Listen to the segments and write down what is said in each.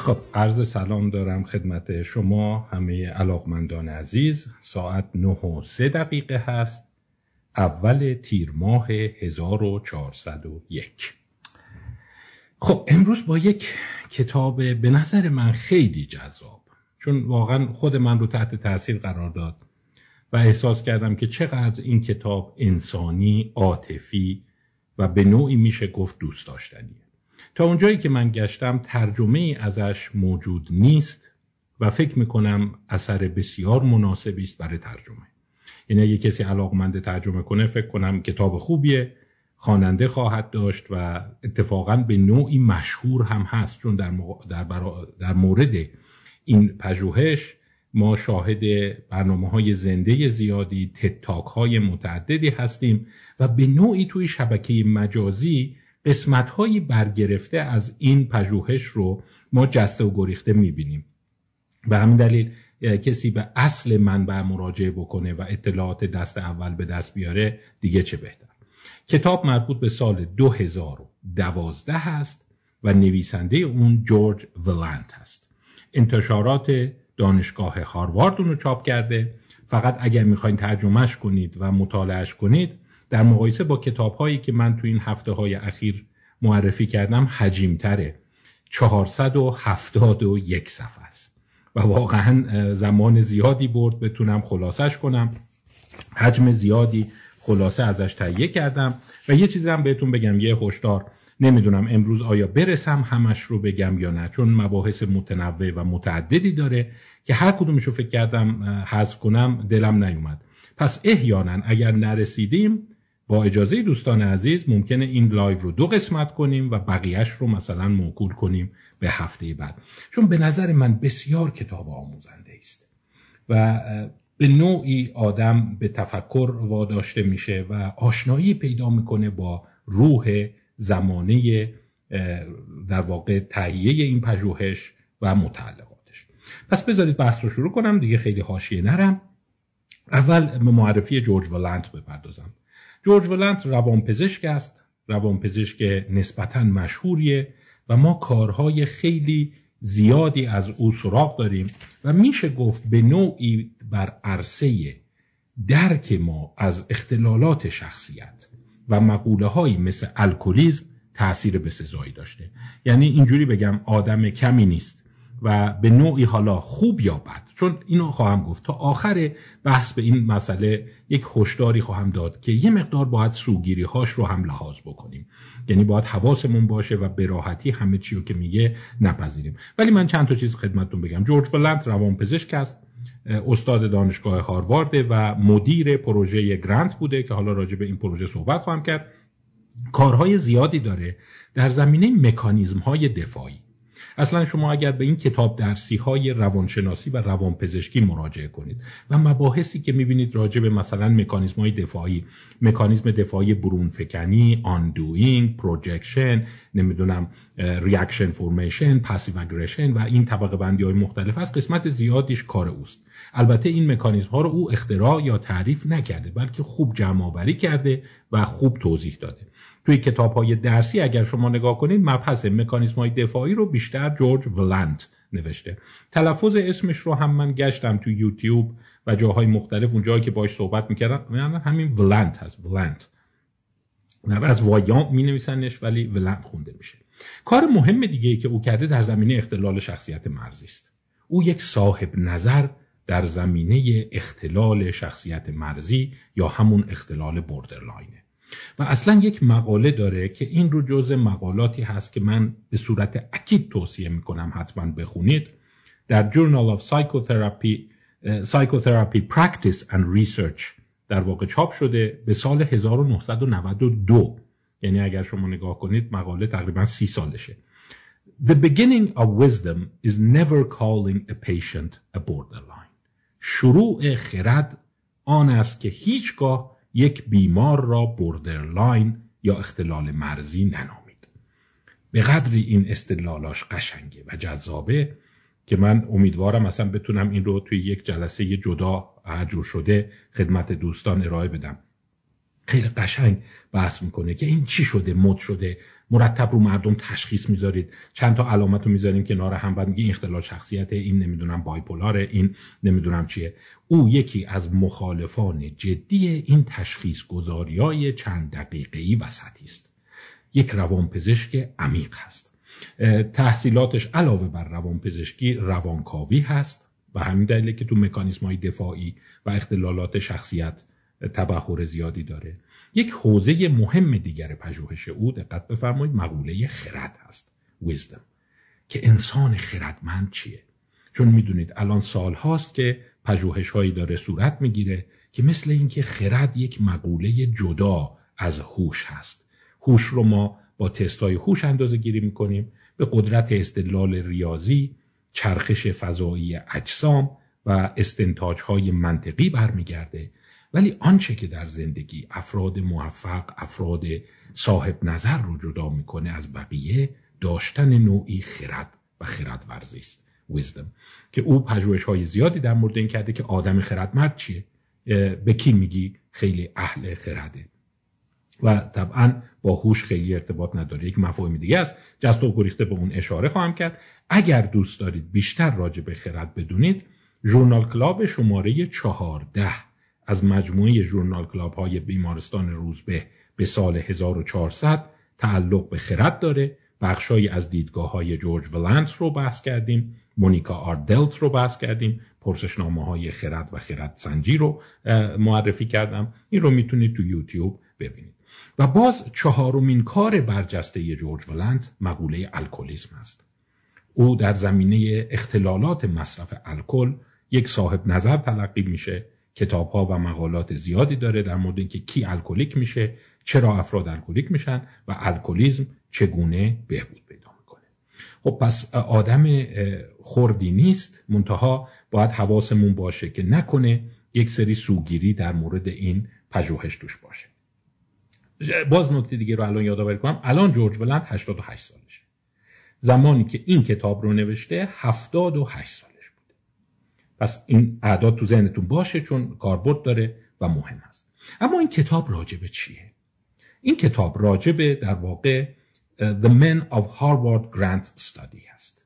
خب عرض سلام دارم خدمت شما همه علاقمندان عزیز. ساعت 9:03 هست، اول تیر ماه 1401. خب امروز با یک کتاب به نظر من خیلی جذاب، چون واقعا خود من رو تحت تاثیر قرار داد و احساس کردم که چقدر این کتاب انسانی، عاطفی و به نوعی میشه گفت دوست داشتنیه. تا اونجایی که من گشتم ترجمه‌ای ازش موجود نیست و فکر میکنم اثر بسیار مناسبی است برای ترجمه. یعنی اگه کسی علاقمند ترجمه کنه فکر کنم کتاب خوبیه، خواننده خواهد داشت و اتفاقاً به نوعی مشهور هم هست، چون در مورد این پژوهش ما شاهد برنامه‌های زنده زیادی، تدتاک‌های متعددی هستیم و به نوعی توی شبکه مجازی قسمت‌هایی برگرفته از این پژوهش رو ما جسته و گریخته می‌بینیم. به همین دلیل کسی به اصل منبع مراجعه بکنه و اطلاعات دست اول به دست بیاره دیگه چه بهتر. کتاب مربوط به سال 2012 هست و نویسنده اون جورج ویلنت هست. انتشارات دانشگاه هاروارد اونو چاپ کرده. فقط اگر میخواین ترجمهش کنید و مطالعهش کنید، در مقایسه با کتاب‌هایی که من تو این هفته‌های اخیر معرفی کردم حجیم‌تره. 471 صفحه است و واقعاً زمان زیادی برد بتونم خلاصش کنم. حجم زیادی خلاصه ازش تهیه کردم و یه چیزی هم بهتون بگم، یه هشدار. نمیدونم امروز آیا برسم همش رو بگم یا نه، چون مباحث متنوع و متعددی داره که هر کدومش رو فکر کردم حذف کنم دلم نیومد. پس احیانا اگر نرسیدیم با اجازه دوستان عزیز ممکنه این لایو رو دو قسمت کنیم و بقیهش رو مثلا موکول کنیم به هفته بعد، چون به نظر من بسیار کتاب آموزنده است و به نوعی آدم به تفکر واداشته میشه و آشنایی پیدا میکنه با روح زمانه در واقع تهیه این پژوهش و متعلقاتش. پس بذارید بحث رو شروع کنم دیگه، خیلی حاشیه نرم. اول به معرفی جورج ویلنت بپردازم. جورج ویلنت روانپزشک است، روانپزشک نسبتاً مشهوریه و ما کارهای خیلی زیادی از او سراغ داریم و میشه گفت به نوعی بر عرصه درک ما از اختلالات شخصیت و مقوله هایی مثل الکلیسم تأثیر بسزایی داشته. یعنی اینجوری بگم آدم کمی نیست و به نوعی حالا خوب یا بد، چون اینو خواهم گفت تا آخر بحث به این مسئله یک هشداری خواهم داد که یه مقدار باید سوگیری هاش رو هم لحاظ بکنیم. یعنی باید حواسمون باشه و به راحتی همه چی رو که میگه نپذیریم. ولی من چند تا چیز خدمتتون بگم. جورج ویلنت روانپزشک است، استاد دانشگاه هاروارد و مدیر پروژه گرانت بوده که حالا راجع به این پروژه صحبت خواهم کرد. کارهای زیادی داره در زمینه مکانیزم‌های دفاعی. اصلا شما اگر به این کتاب درسی‌های روانشناسی و روانپزشکی مراجعه کنید و مباحثی که می‌بینید راجع به مثلا مکانیزم‌های دفاعی، مکانیزم دفاعی برون‌فکنی، آندوینگ، پروجکشن، نمیدونم ریاکشن فورمیشن، پاسیو اگریشن و این طبقه بندی‌های مختلف است، قسمت زیادیش کار اوست. البته این مکانیزم‌ها رو او اختراع یا تعریف نکرده، بلکه خوب جمع‌آوری کرده و خوب توضیح داده. توی کتاب‌های درسی اگر شما نگاه کنید مبحث مکانیزم‌های دفاعی رو بیشتر جورج ویلنت نوشته. تلفظ اسمش رو هم من گشتم تو یوتیوب و جاهای مختلف، اونجایی که باهاش صحبت می‌کردم، همین ویلنت هست. ویلنت نه از وایان می‌نویسنش ولی ویلنت خونده میشه. کار مهم دیگه‌ای که او کرده در زمینه اختلال شخصیت مرزی است. او یک صاحب نظر در زمینه اختلال شخصیت مرزی یا همون اختلال بوردرلاین و اصلا یک مقاله داره که این رو جزء مقالاتی هست که من به صورت اکید توصیه میکنم حتما بخونید. در Journal of Psychotherapy Practice and Research در واقع چاپ شده به سال 1992. یعنی اگر شما نگاه کنید مقاله تقریبا 30 سالشه. The beginning of wisdom is never calling a patient a borderline. شروع خرد آن است که هیچگاه یک بیمار را بوردرلاین یا اختلال مرزی ننامید. به قدری این استدلالاش قشنگه و جذابه که من امیدوارم اصلا بتونم این رو توی یک جلسه جدا هرجور شده خدمت دوستان ارائه بدم. خیلی قشنگ بحث میکنه که این چی شده، مد شده، مرتب رو مردم تشخیص میذارید، چند تا علامت رو میذاریم کنار هم، بعد میگه این اختلال شخصیته، این نمیدونم بایپولاره، این نمیدونم چیه. او یکی از مخالفان جدی این تشخیص گذاریای چند دقیقه‌ای وسطی است. یک روانپزشک عمیق هست. تحصیلاتش علاوه بر روانپزشکی روانکاوی هست و همین دلیله که تو مکانیسم‌های دفاعی و اختلالات شخصیت تبحر زیادی داره. یک حوزه مهم دیگر پژوهش او، دقت بفرمایید، مقوله خرد هست، ویزدم، که انسان خردمند چیه. چون میدونید الان سال هاست که پژوهش هایی داره صورت میگیره که مثل اینکه خرد یک مقوله جدا از هوش هست. هوش رو ما با تست‌های هوش اندازه گیری میکنیم، به قدرت استدلال ریاضی، چرخش فضایی اجسام و استنتاج‌های منطقی برمیگرده. ولی آنچه که در زندگی افراد موفق، افراد صاحب نظر رو جدا میکنه از بقیه، داشتن نوعی خرد و خردورزی است، ویزدم، که او پژوهش‌های زیادی در مورد این کرده که آدم خردمند چیه، به کی میگی خیلی اهل خرده، و طبعا با هوش خیلی ارتباط نداره. یک مفاهیم دیگه است، جست و گریخته به اون اشاره خواهم کرد. اگر دوست دارید بیشتر راجع به خرد بدونید، ژورنال کلاب شماره 14 از مجموعه ژورنال کلاب های بیمارستان روزبه به سال 1400 تعلق به خرد داره. بخشایی از دیدگاه های جورج ولنت رو بحث کردیم، مونیکا آردلت رو بحث کردیم، پرسشنامه های خرد و خرد سنجی رو معرفی کردم. این رو میتونید تو یوتیوب ببینید. و باز چهارمین کار برجسته جورج ولنت مقوله الکلیسم است. او در زمینه اختلالات مصرف الکل یک صاحب نظر تلقی میشه. کتاب‌ها و مقالات زیادی داره در مورد اینکه کی الکلیک میشه، چرا افراد الکلیک میشن و الکلیسم چگونه بهبود پیدا میکنه. خب پس آدم خردی نیست، منتها باید حواسمون باشه که نکنه یک سری سوگیری در مورد این پژوهش توش باشه. باز نکته دیگه رو الان یادآوری کنم، الان جورج ولنت 88 سالشه. زمانی که این کتاب رو نوشته 78 سال. پس این اعداد تو ذهنتون باشه چون کاربرد داره و مهم است. اما این کتاب راجبه چیه؟ این کتاب راجبه در واقع The Men of Harvard Grant Study هست.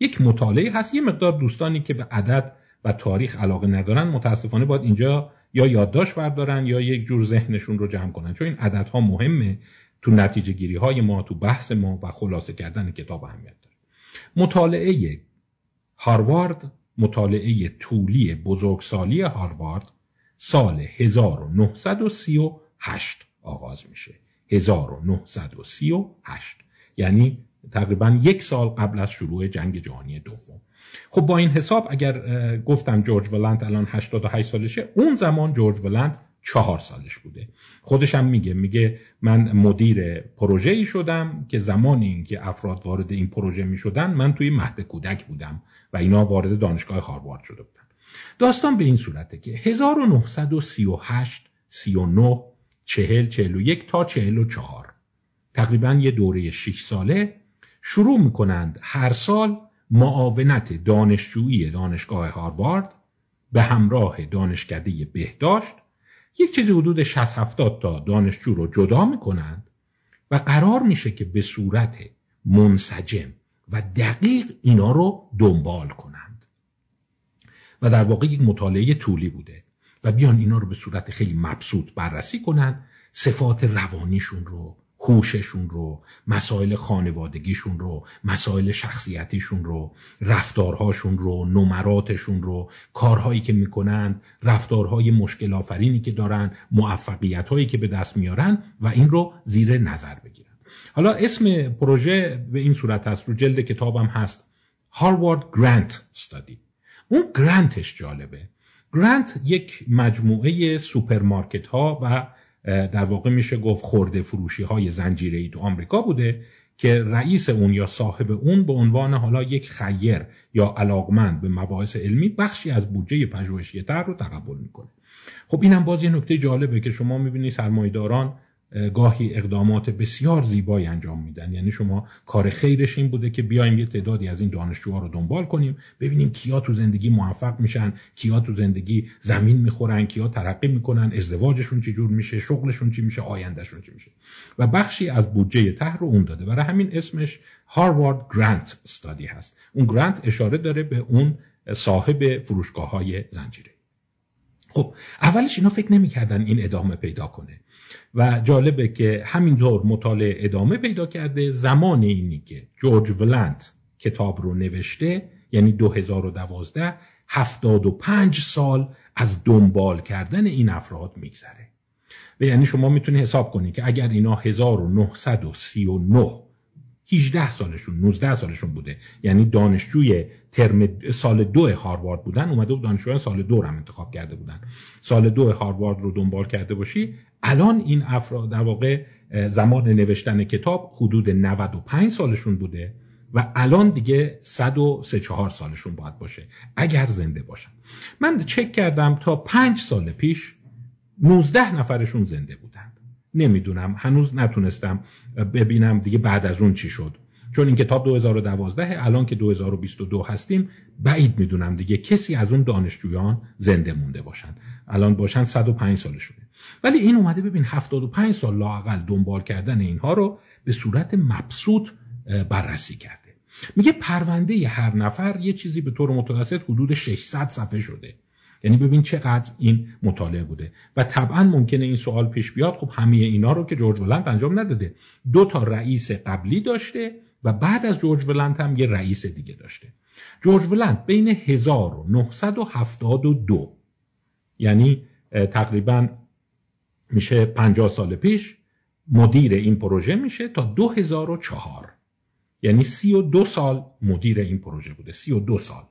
یک مطالعه هست. یه مقدار دوستانی که به عدد و تاریخ علاقه ندارن متاسفانه باید اینجا یا یادداشت بردارن یا یک جور ذهنشون رو جمع کنن، چون این عددها مهمه تو نتیجه گیری های ما، تو بحث ما و خلاصه کردن کتاب اهمیت داره. مطالعه هاروارد، مطالعه طولی بزرگسالی هاروارد، سال 1938 آغاز میشه. 1938 یعنی تقریبا یک سال قبل از شروع جنگ جهانی دوم. خب با این حساب اگر گفتم جورج ولنت الان 88 سالشه، اون زمان جورج ولنت 4 سالش بوده. خودش هم میگه من مدیر پروژه‌ای شدم که زمان این که افراد وارد این پروژه میشدن من توی مهد کودک بودم و اینا وارد دانشگاه هاروارد شده بودن. داستان به این صورته که 1938 39 40 41 تا 44 تقریبا یه دوره 6 ساله شروع میکنند هر سال معاونت دانشجویی دانشگاه هاروارد به همراه دانشکده بهداشت یک چیزی حدود 60-70 تا دانشجو رو جدا میکنند و قرار میشه که به صورت منسجم و دقیق اینا رو دنبال کنند و در واقع یک مطالعه طولی بوده و بیان اینا رو به صورت خیلی مبسوط بررسی کنند، صفات روانیشون رو، هوششون رو، مسائل خانوادگیشون رو، مسائل شخصیتیشون رو، رفتارهاشون رو، نمراتشون رو، کارهایی که میکنن، رفتارهای مشکل آفرینی که دارن، موفقیتهایی که به دست میارن و این رو زیر نظر بگیرن. حالا اسم پروژه به این صورت هست، رو جلد کتابم هست، هاروارد گرانت استادی. اون گرانتش جالبه. گرانت یک مجموعه سوپرمارکت ها و در واقع میشه گفت خرده فروشی های زنجیره‌ای تو آمریکا بوده که رئیس اون یا صاحب اون به عنوان حالا یک خیر یا علاقمند به مباحث علمی بخشی از بودجه پژوهشی تر رو تقبل میکنه. خب اینم باز یه نکته جالبه که شما میبینی سرمایه‌داران گاهی اقدامات بسیار زیبایی انجام میدن. یعنی شما کار خیرش این بوده که بیایم یه تعدادی از این دانشجوها رو دنبال کنیم، ببینیم کیا تو زندگی موفق میشن، کیا تو زندگی زمین میخورن، کیا ترقی میکنن، ازدواجشون چی جور میشه، شغلشون چی میشه، آیندهشون چی میشه. و بخشی از بودجه طرح رو اون داده، برای همین اسمش هاروارد گرانت استادی هست. اون گرانت اشاره داره به اون صاحب فروشگاه‌های زنجیره. خب اولش اینا فکر نمی‌کردن این ادامه پیدا کنه و جالبه که همینطور مطالعه ادامه پیدا کرده. زمان اینی که جورج ولنت کتاب رو نوشته، یعنی 2012، 75 سال از دنبال کردن این افراد میگذره. و یعنی شما میتونی حساب کنی که اگر اینا 1939 18 سالشون 19 سالشون بوده، یعنی دانشجوی ترم سال 2 هاروارد بودن، اومده بود دانشجوی سال 2 رو هم انتخاب کرده بودن، سال 2 هاروارد رو دنبال کرده باشی، الان این افراد در واقع زمان نوشتن کتاب حدود 95 سالشون بوده و الان دیگه 103-4 سالشون باید باشه اگر زنده باشن. من چک کردم تا 5 سال پیش 19 نفرشون زنده بودن. نمیدونم، هنوز نتونستم ببینم دیگه بعد از اون چی شد، چون این کتاب 2012، الان که 2022 هستیم بعید میدونم دیگه کسی از اون دانشجویان زنده مونده باشن، الان باشن 105 سالشونه. ولی این اومده ببین 75 سال لااقل دنبال کردن اینها رو به صورت مبسوط بررسی کرده. میگه پرونده هر نفر یه چیزی به طور متوسط حدود 600 صفحه شده. یعنی ببین چقدر این مطالعه بوده. و طبعا ممکنه این سوال پیش بیاد، خب همه اینا رو که جورج ولنت انجام نداده، 2 رئیس قبلی داشته و بعد از جورج ولنت هم یه رئیس دیگه داشته. جورج ولنت بین 1972، یعنی تقریبا میشه 50 سال پیش، مدیر این پروژه میشه تا 2004، یعنی 32 سال مدیر این پروژه بوده، 32 سال.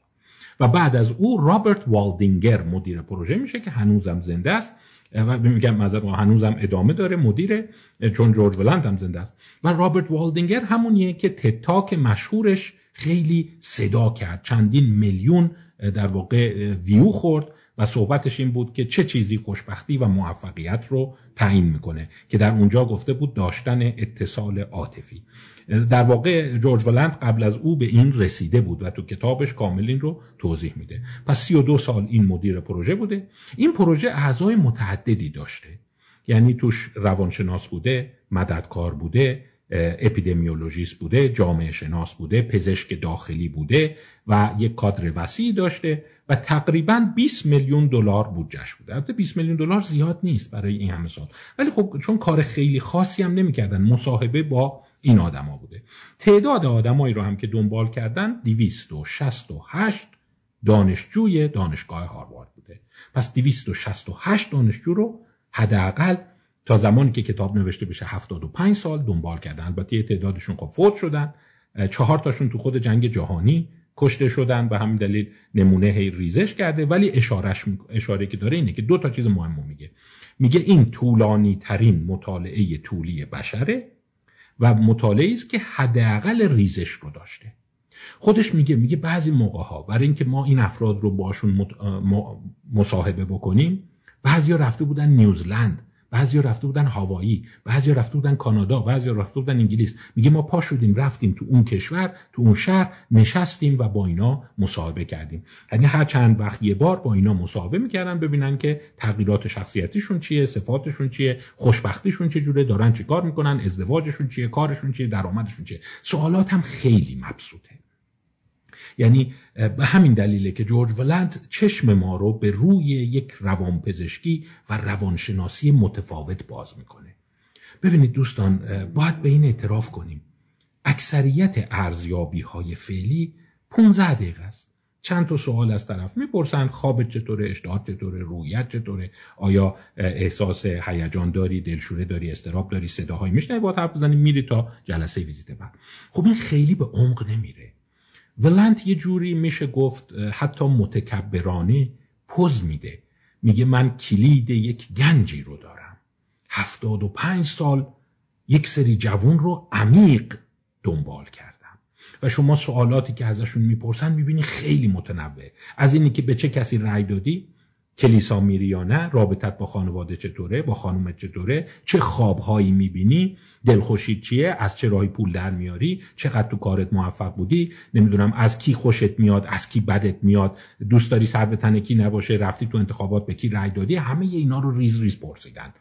و بعد از او رابرت والدینگر مدیر پروژه میشه که هنوزم زنده است و میگم مثلا هنوزم ادامه داره مدیره، چون جورج ولنت هم زنده است. و رابرت والدینگر همونیه که تتاک مشهورش خیلی صدا کرد، چندین میلیون در واقع ویو خورد و صحبتش این بود که چه چیزی خوشبختی و موفقیت رو تعیین میکنه، که در اونجا گفته بود داشتن اتصال عاطفی. در واقع جورج ولنت قبل از او به این رسیده بود و تو کتابش کامل این رو توضیح میده. پس 32 سال این مدیر پروژه بوده. این پروژه اعضای متعددی داشته، یعنی توش روانشناس بوده، مددکار بوده، اپیدمیولوژیست بوده، جامعه شناس بوده، پزشک داخلی بوده و یک کادر وسیعی داشته و تقریباً 20 میلیون دلار بودجه‌اش بوده. البته 20 میلیون دلار زیاد نیست برای این همه سال، ولی خب چون کار خیلی خاصی هم نمی‌کردن، مصاحبه با این آدما بوده. تعداد آدمایی رو هم که دنبال کردن 268 دانشجوی دانشگاه هاروارد بوده. پس 268 دانشجو رو حداقل تا زمانی که کتاب نوشته بشه 75 سال دنبال کردن. البته یه تعدادشون خب فوت شدن، 4 تو خود جنگ جهانی کشته شدن، به همین دلیل نمونه هی ریزش کرده. ولی اشاره که داره اینه که 2 چیز مهم رو میگه این طولانی ترین مطالعه طولی بشره و مطالعه‌ای است که حداقل ریزش رو داشته. خودش میگه بعضی موقع‌ها برای اینکه ما این افراد رو باشون مصاحبه بکنیم، بعضیا رفته بودن نیوزلند، بعضیا رفته بودن هاوایی، بعضیا رفته بودن کانادا، بعضیا رفته بودن انگلیس. میگه ما پا شدیم رفتیم تو اون کشور، تو اون شهر نشستیم و با اینا مصاحبه کردیم. یعنی هر چند وقت یه بار با اینا مصاحبه میکردن ببینن که تغییرات شخصیتیشون چیه، صفاتشون چیه، خوشبختیشون چه جوره، دارن چی کار میکنن، ازدواجشون چیه، کارشون چیه، درآمدشون چیه. سوالات هم خیلی مبسوطه. یعنی به همین دلیله که جورج ولنت چشم ما رو به روی یک روانپزشکی و روانشناسی متفاوت باز میکنه. ببینید دوستان، باید به این اعتراف کنیم اکثریت ارزیابی های فعلی 15 دقیقه است. چند تا سوال از طرف میپرسن: خوابت چطوره، اشتهات چطوره، رویت چطوره، آیا احساس هیجان داری، دلشوره داری، اضطراب داری، صداهای میشنوی، باید حرف بزنی، میری تا جلسه ویزیت بعد. خب این خیلی به عمق نمیره. ولنت یه جوری میشه گفت حتی متکبرانه پوز میده، میگه من کلید یک گنجی رو دارم. 75 سال یک سری جوان رو عمیق دنبال کردم و شما سوالاتی که ازشون میپرسن میبینی خیلی متنوع، از اینی که به چه کسی رأی دادی کلیسا میری یا نه، رابطت با خانواده چطوره، با خانومت چطوره، چه خوابهایی میبینی، دلخوشی چیه، از چه راهی پول در میاری، چقدر تو کارت موفق بودی، نمیدونم از کی خوشت میاد، از کی بدت میاد، دوست داری سر به تن کی نباشه، رفتی تو انتخابات به کی رأی دادی، همه اینا رو ریز ریز پرسیدن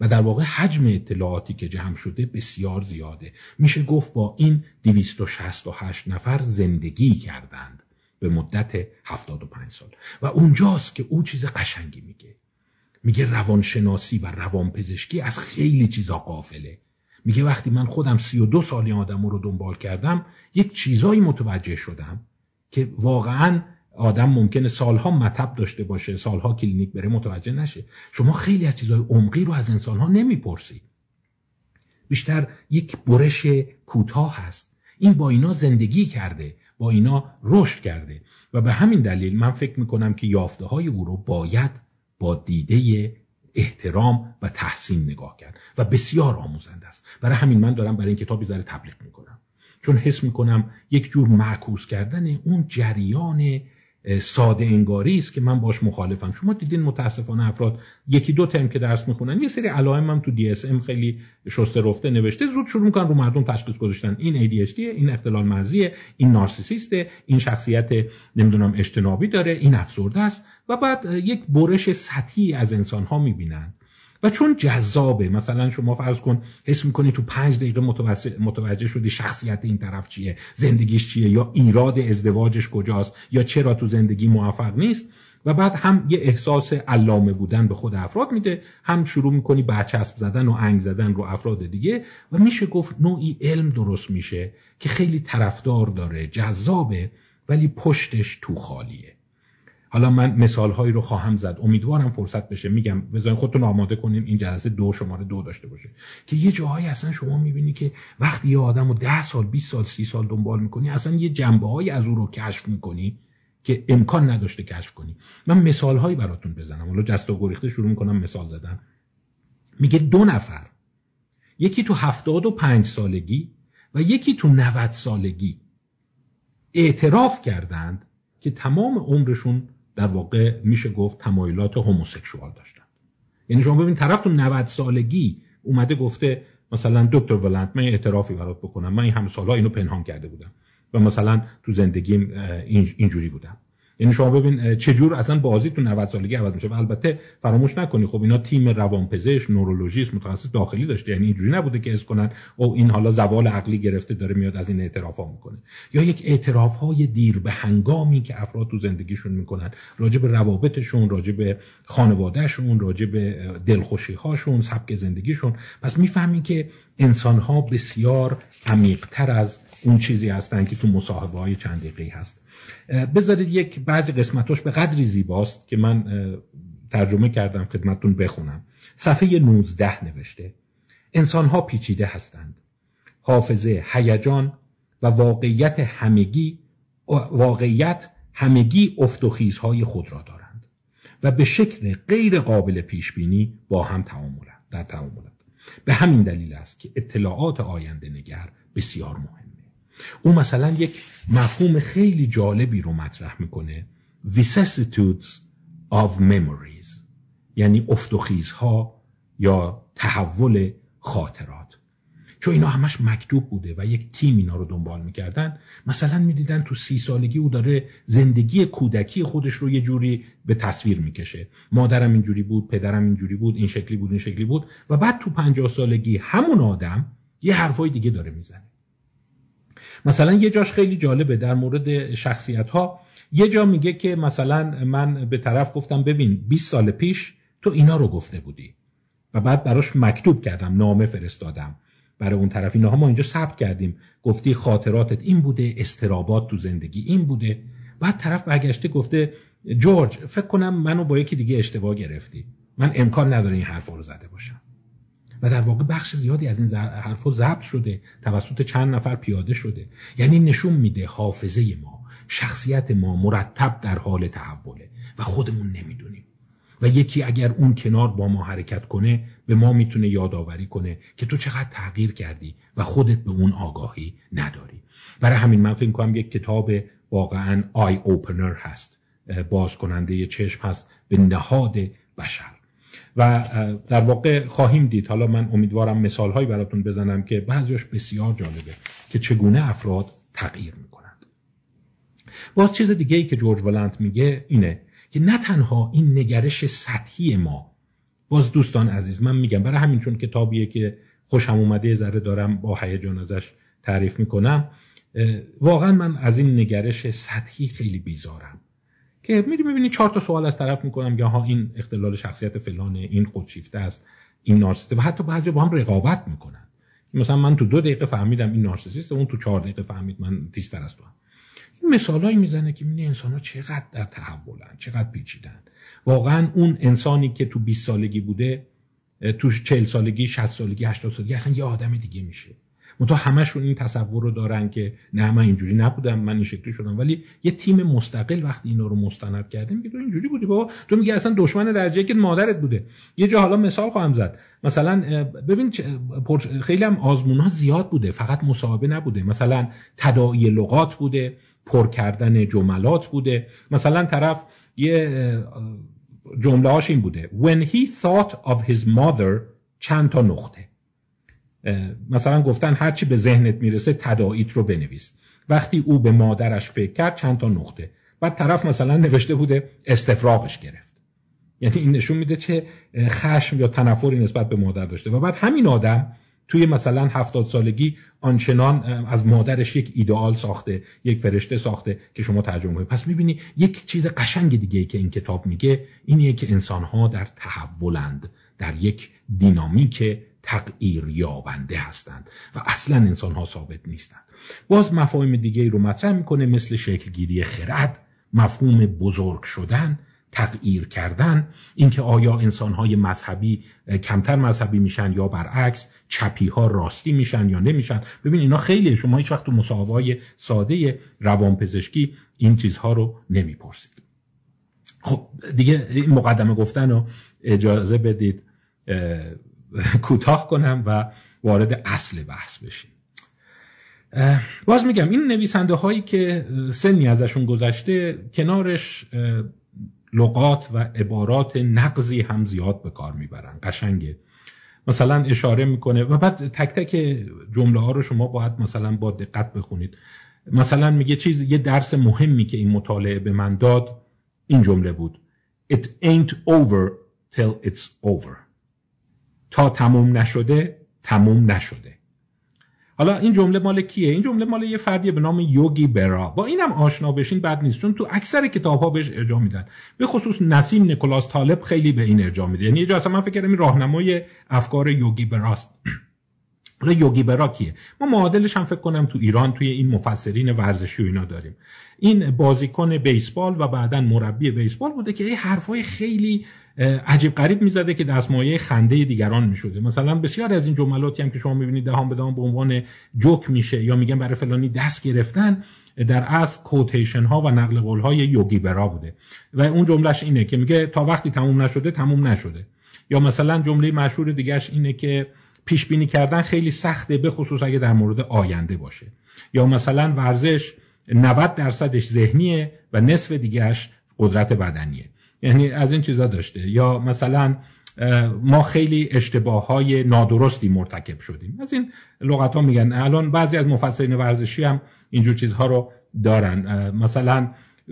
و در واقع حجم اطلاعاتی که جمع شده بسیار زیاده. میشه گفت با این 268 نفر زندگی کردند به مدت 75 سال. و اونجاست که او چیز قشنگی میگه. میگه روانشناسی و روانپزشکی از خیلی چیزا غافله. میگه وقتی من خودم 32 سالی آدم رو دنبال کردم، یک چیزایی متوجه شدم که واقعاً آدم ممکنه سالها مطب داشته باشه، سالها کلینیک بره متوجه نشه. شما خیلی از چیزای عمقی رو از انسانها نمیپرسید. بیشتر یک برش کوتاه هست. این با اینا زندگی کرده، با اینا رشد کرده و به همین دلیل من فکر میکنم که یافته های او رو باید با دیده احترام و تحسین نگاه کرد و بسیار آموزنده است. برای همین من دارم برای این کتاب یه ذره تبلیغ میکنم، چون حس میکنم یک جور معکوس کردن اون جریان ساده انگاری است که من باش مخالفم. شما دیدین متاسفانه افراد یکی دو ترم که درس میخونن یه سری علائم هم تو DSM خیلی شسته رفته نوشته، زود شروع میکنن رو مردم تشخیص گذاشتن، این ADHD، این اختلال مرزیه، این نارسیسیسته، این شخصیت نمیدونم اجتنابی داره، این افسرده است و بعد یک برش سطحی از انسان ها میبینن و چون جذابه. مثلا شما فرض کن حس میکنی تو 5 دقیقه متوجه شدی شخصیت این طرف چیه، زندگیش چیه، یا ایراد ازدواجش کجاست، یا چرا تو زندگی موفق نیست، و بعد هم یه احساس علامه بودن به خود افراد میده، هم شروع میکنی برچسب زدن و انگ زدن رو افراد دیگه و میشه گفت نوعی علم درست میشه که خیلی طرفدار داره، جذابه، ولی پشتش تو خالیه. حالا من مثال‌هایی رو خواهم زد، امیدوارم فرصت بشه. میگم بذارین خودتون آماده کنیم این جلسه 2 شماره 2 داشته باشه که یه جاهایی اصلا شما می‌بینی که وقتی یه آدمو 10 سال 20 سال 30 سال دنبال می‌کنی، اصلا یه جنبه‌هایی از اون رو کشف می‌کنی که امکان نداشته کشف کنی. من مثال‌هایی براتون بزنم، حالا جست و گریخته شروع می‌کنم مثال زدن. میگه 2 نفر، یکی تو 75 سالگی و یکی تو 90 سالگی اعتراف کردند که تمام عمرشون در واقع میشه گفت تمایلات هوموسکشوال داشتن. یعنی شما ببین طرف تو 90 سالگی اومده گفته مثلا دکتر ولنت من اعترافی برات بکنم، من این همه سالها اینو پنهان کرده بودم و مثلا تو زندگیم اینجوری بودم. یعنی شما ببین چجور اصلا بازی تو 90 سالگی عوض میشه. و البته فراموش نکنی خب اینا تیم روانپزشک، نورولوژیست، متخصص داخلی داشته، یعنی اینجوری نبوده که اس کنن او این حالا زوال عقلی گرفته داره میاد از این اعترافا میکنه. یا یک اعترافهای دیر به هنگامی که افراد تو زندگیشون میکنن راجع به روابطشون، راجع به خانوادهشون، راجع به دلخوشیهاشون، سبک زندگیشون. پس میفهمین که انسانها بسیار عمیق‌تر از اون چیزی هستن که تو مصاحبه‌های چند دقیقه‌ای هست. بذارید یک بعضی قسمتاش به قدری زیباست که من ترجمه کردم خدمتتون بخونم. صفحه 19 نوشته: انسان‌ها پیچیده هستند. حافظه، هیجان و واقعیت همگی افت و خیزهای خود را دارند و به شکل غیر قابل پیشبینی با هم تعاملند. به همین دلیل است که اطلاعات آینده نگر بسیار مهم. او مثلا یک مفهوم خیلی جالبی رو مطرح میکنه، vicissitudes of memories، یعنی افتخیزها یا تحول خاطرات. چون اینا همش مکتوب بوده و یک تیم اینا رو دنبال میکردن. مثلا میدیدن تو 30 سالگی او داره زندگی کودکی خودش رو یه جوری به تصویر میکشه، مادرم اینجوری بود، پدرم اینجوری بود، این شکلی بود و بعد تو 50 سالگی همون آدم یه حرفای دیگه داره میزنه. مثلا یه جاش خیلی جالبه در مورد شخصیت ها. یه جا میگه که مثلا من به طرف گفتم ببین 20 سال پیش تو اینا رو گفته بودی و بعد براش مکتوب کردم، نامه فرستادم برای اون طرف، اینا ها ما اینجا ثبت کردیم، گفتی خاطراتت این بوده، استرابات تو زندگی این بوده. بعد طرف برگشته گفته جورج فکر کنم منو با یکی دیگه اشتباه گرفتی، من امکان نداره این حرفا رو زده باشم. و در واقع بخش زیادی از این حرفا ضبط شده، توسط چند نفر پیاده شده. یعنی نشون میده حافظه ما، شخصیت ما مرتب در حال تحوله و خودمون نمیدونیم. و یکی اگر اون کنار با ما حرکت کنه به ما میتونه یادآوری کنه که تو چقدر تغییر کردی و خودت به اون آگاهی نداری. برای همین من فکر می‌کنم یک کتاب واقعاً آی اوپنر هست باز کننده چشم هست به نهاد بشر. و در واقع خواهیم دید، حالا من امیدوارم مثالهایی براتون بزنم که بعضیاش بسیار جالبه که چگونه افراد تغییر میکنند. باز چیز دیگه ای که جورج ولنت میگه اینه که نه تنها این نگرش سطحی ما، باز دوستان عزیز من میگم برای همین چون کتابیه که خوشم اومده ذره دارم با هیجان ازش تعریف میکنم، واقعا من از این نگرش سطحی خیلی بیزارم که میبینی 4 تا سوال از طرف میکنم که ها این اختلال شخصیت فلانه، این خودشیفته است، این نارسیسته، و حتی بعضی با هم رقابت میکنن. مثلا من تو 2 دقیقه فهمیدم این نارسیسیسته، اون تو 4 دقیقه فهمید من تیزتر از تو هم. این مثالایی میزنه که میبینی انسان‌ها چقدر در تحولن، چقدر پیچیدن. واقعا اون انسانی که تو 20 سالگی بوده تو 40 سالگی، 60 سالگی، 80 سالگی اصلا یه آدم دیگه میشه. منتها همشون این تصور رو دارن که نه من اینجوری نبودم، من این شکلی شدم، ولی یه تیم مستقل وقتی اینا رو مستند کردیم که تو اینجوری بودی بابا، تو میگی اصلا دشمن درجه که مادرت بوده. یه جا حالا مثال خواهم زد، مثلا ببین خیلی هم آزمون‌ها زیاد بوده، فقط مصاحبه نبوده، مثلا تداعی لغات بوده، پر کردن جملات بوده. مثلا طرف یه جمله‌هاش این بوده when he thought of his mother چند تا نقطه. مثلا گفتن هر چی به ذهنت میرسه تداعیت رو بنویس. وقتی او به مادرش فکر کرد چند تا نقطه. بعد طرف مثلا نوشته بوده استفراغش گرفت. یعنی این نشون میده چه خشم یا تنفری نسبت به مادر داشته. و بعد همین آدم توی مثلا 70 سالگی آنچنان از مادرش یک ایدئال ساخته، یک فرشته ساخته که شما ترجمه کنید. پس میبینی یک چیز قشنگ دیگه که این کتاب میگه اینیه که انسان‌ها در تحولند، در یک دینامیک تغییر یابنده هستند و اصلا انسان‌ها ثابت نیستند. باز مفاهیم دیگه‌ای رو مطرح میکنه مثل شکلگیری خرد، مفهوم بزرگ شدن، تغییر کردن، اینکه آیا انسان‌های مذهبی کمتر مذهبی میشن یا برعکس، چپی‌ها راستی میشن یا نمیشن. ببین اینا خیلی، شما هیچ وقت تو مصاحبه‌های ساده روانپزشکی این چیزها رو نمیپرسید. خب دیگه این مقدمه گفتن رو اجازه بدید کوتاه کنم و وارد اصل بحث بشیم. باز میگم این نویسنده هایی که سنی ازشون گذشته کنارش لغات و عبارات نقضی هم زیاد به کار میبرن، قشنگه. مثلا اشاره میکنه و بعد تک تک جمله ها رو شما باید مثلا با دقت بخونید. مثلا میگه یه درس مهمی که این مطالعه به من داد این جمله بود It ain't over till it's over. تا تموم نشده تموم نشده. حالا این جمله مال کیه؟ این جمله مال یه فردیه به نام یوگی برا. با اینم آشنا بشین بد نیست چون تو اکثر کتاب‌ها بهش ارجاع میدن، به خصوص نسیم نیکولاس طالب خیلی به این ارجاع میده. یعنی اجازه من فکر کنم این راهنمای افکار یوگی براست. حالا یوگی برا کیه؟ ما معادلش هم فکر کنم تو ایران توی این مفسرین ورزشی و اینا داریم. این بازیکن بیسبال و بعداً مربی بیسبال بوده که این حرفای خیلی عجیب غریب میزده که دستمایه خنده دیگران میشده. مثلا بسیار از این جملاتی هم که شما میبینید دهان به دهان به عنوان جوک میشه یا میگن برای فلانی دست گرفتن، در اصل کوتیشن ها و نقل قول های یوگی برا بوده. و اون جملهش اینه که میگه تا وقتی تموم نشده تموم نشده. یا مثلا جمله مشهور دیگهش اینه که پیش بینی کردن خیلی سخته، به خصوص اگه در مورد آینده باشه. یا مثلا ورزش 90% ذهنیه و نصف دیگهش قدرت بدنیه. یعنی از این چیزا داشته. یا مثلا ما خیلی اشتباههای نادرستی مرتکب شدیم. از این لغت‌ها میگن. الان بعضی از مفسرین ورزشی هم اینجور چیزها رو دارن. مثلا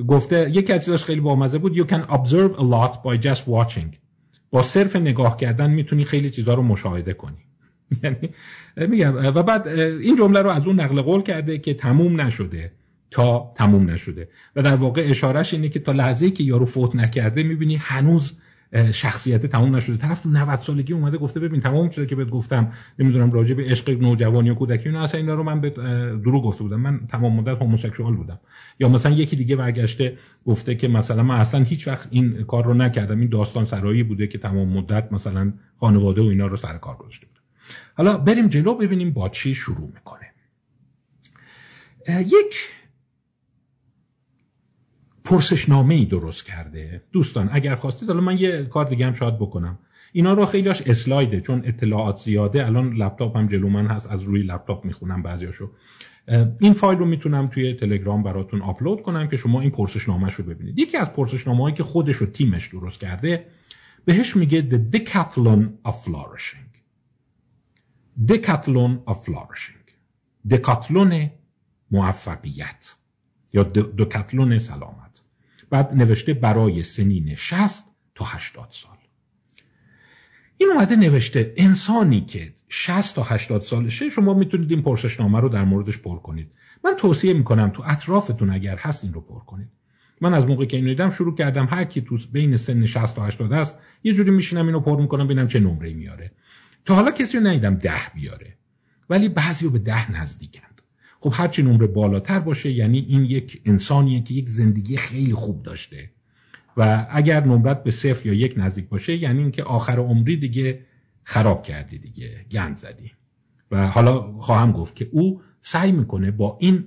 گفته یکی از چیزاش خیلی بامزه بود You can observe a lot by just watching. با صرف نگاه کردن میتونی خیلی چیزها رو مشاهده کنی. یعنی میگم و بعد این جمله رو از اون نقل قول کرده که تموم نشده تا تموم نشده و در واقع اشارهش اینه که تا لحظه‌ای که یارو فوت نکرده میبینی هنوز شخصیت تموم نشده. طرف تو 90 سالگی اومده گفته ببین تمام شده که بهت گفتم، نمیدونم راجع به عشق نوجوانی و کودکی اینا، اصلا اینا رو من به دروغ گفته بودم، من تمام مدت هموسکشوال بودم. یا مثلا یکی دیگه برگشته گفته که مثلا من اصلا هیچ وقت این کار رو نکردم، این داستان سرایی بوده که تمام مدت مثلا خانواده و اینا رو سر کار گذاشته بودم. حالا بریم جلو ببینیم با چی شروع میکنه. یک پرسشنامه‌ای درست کرده. دوستان اگر خواستید حالا من یه کار دیگه هم شاید بکنم. اینا رو خیلیاش اسلایده چون اطلاعات زیاده. الان لپتاپ هم جلو من هست، از روی لپتاپ میخونم بعضیاشو. این فایل رو میتونم توی تلگرام براتون آپلود کنم که شما این پرسشنامه‌اش رو ببینید. یکی از پرسشنامه‌هایی که خودش و تیمش درست کرده بهش میگه The Decathlon of Flourishing. Decathlon of Flourishing، دکاتلون موفقیت یا دکاتلون سلامت. بعد نوشته برای سنین 60 تا 80 سال. این اومده نوشته انسانی که 60 تا 80 سالشه شما میتونید این پرسشنامه رو در موردش پر کنید. من توصیه میکنم تو اطرافتون اگر هست این رو پر کنید. من از موقعی که اینو دیدم شروع کردم هر کی تو بین سن 60 تا 80 است یه جوری میشینم اینو پر میکنم ببینم چه نمره‌ای میاره. تا حالا کسی رو ندیدم 10 بیاره، ولی بعضی رو به 10 نزدیکند. خب هرچی نمره بالاتر باشه یعنی این یک انسانیه که یک زندگی خیلی خوب داشته، و اگر نمرت به 0 یا 1 نزدیک باشه یعنی اینکه آخر عمری دیگه خراب کردی، دیگه گند زدی. و حالا خواهم گفت که او سعی میکنه با این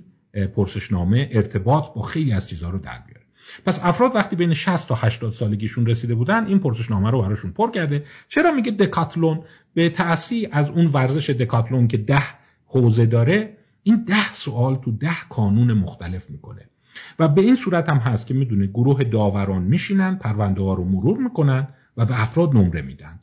پرسشنامه ارتباط با خیلی از چیزها رو در بیاره. پس افراد وقتی بین 60 تا 80 سالگیشون رسیده بودن این پرسشنامه رو براشون پر کرده. چرا میگه دکاتلون؟ به تأثیر از اون ورزش دکاتلون که 10 حوزه داره، این 10 سوال تو 10 کانون مختلف میکنه. و به این صورت هم هست که میدونه گروه داوران میشینن پرونده ها رو مرور میکنن و به افراد نمره میدن،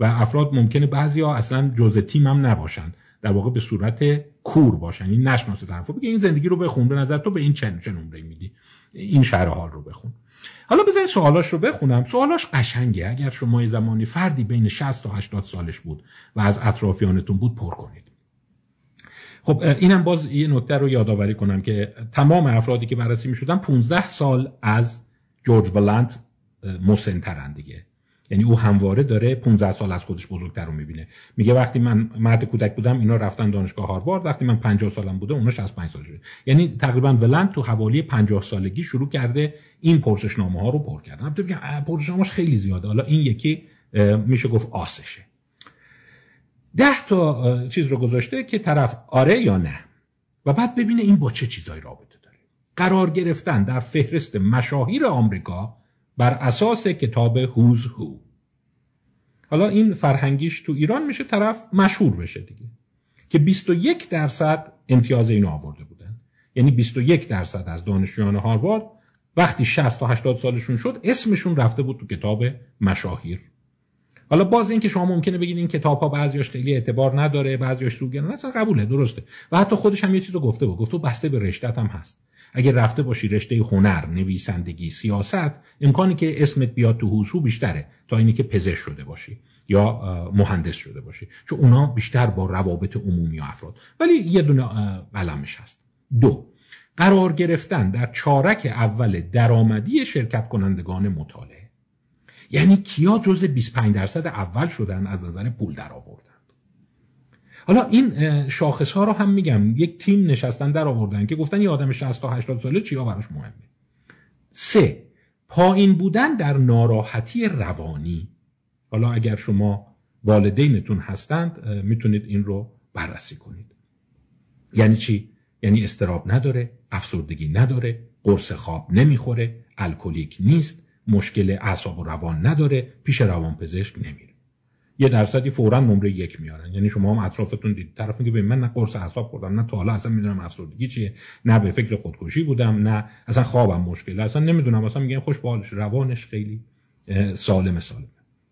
و افراد ممکنه بعضی ها اصلا جزء تیم هم نباشن، در واقع به صورت کور باشن، این نشناسه طرفو بگه این زندگی رو بخون، به نظر تو به این چه نمره میدی، این شرح حال رو بخون. حالا بذارید سوالاش رو بخونم. سوالاش قشنگه. اگر شما زمانی فردی بین 60 تا 80 سالش بود و از اطرافیانتون بود پر کنید. خب اینم باز یه نکته رو یادآوری کنم که تمام افرادی که بررسی می‌شدن 15 سال از جورج ولنت مسن‌ترن دیگه، یعنی او همواره داره 15 سال از خودش بزرگتر رو می‌بینه. میگه وقتی من مهد کودک بودم اینا رفتن دانشگاه هاروارد، وقتی من 50 سالم بوده اونا 65 سال شده. یعنی تقریبا ولنت تو حوالی 50 سالگی شروع کرده این پرسشنامه‌ها رو پر کردن. البته میگم پرسشنامه‌اش خیلی زیاده، حالا این یکی میشه گفت آسشه. 10 تا چیز رو گذاشته که طرف آره یا نه، و بعد ببینه این با چه چیزایی رابطه داره. قرار گرفتن در فهرست مشاهیر آمریکا بر اساس کتاب هوز هو. حالا این فرهنگیش تو ایران میشه طرف مشهور بشه دیگه، که 21% امتیاز اینو آورده بودن. یعنی 21% از دانشجویان هاروارد وقتی 60 تا 80 سالشون شد اسمشون رفته بود تو کتاب مشاهیر. حالا باز این که شما ممکنه بگید این کتاب‌ها بعضیاش خیلی اعتبار نداره، بعضیاش سوگند، اصلا قبوله، درسته. و حتی خودش هم یه چیزو گفته بود، گفت تو بسته به رشته‌ت هم هست. اگه رفته باشی رشته هنر، نویسندگی، سیاست، امکانی که اسمت بیاد تو حوزه بیشتره تا اینی که پزشک شده باشی یا مهندس شده باشی، چون اونا بیشتر با روابط عمومی و افراد. ولی یه دونه علمش هست. 2. قرار گرفتن در چارک اول درآمدی شرکت کنندگان مطالعه. یعنی کیا جزء 25% اول شدن از نظر پول در آوردن. حالا این شاخص ها رو هم میگم، یک تیم نشستن در آوردن که گفتن یه آدم 60 تا 80 ساله چیا براش مهمه. 3. پایین بودن در ناراحتی روانی. حالا اگر شما والدینتون هستند میتونید این رو بررسی کنید. یعنی چی؟ یعنی اضطراب نداره، افسردگی نداره، قرص خواب نمیخوره، الکلیک نیست، مشکل اعصاب و روان نداره، پیش روانپزشک نمیره. 1% فوراً نمره 1 میارن. یعنی شما هم اطرافتون دید طرف میگه من نه قرص اعصاب خوردم، نه تا حالا اصلا میدونم افسردگی چیه، نه به فکر خودکشی بودم، نه اصلا خوابم مشکله، اصلا نمیدونم، اصلا میگن خوش به حالش، روانش خیلی سالمه.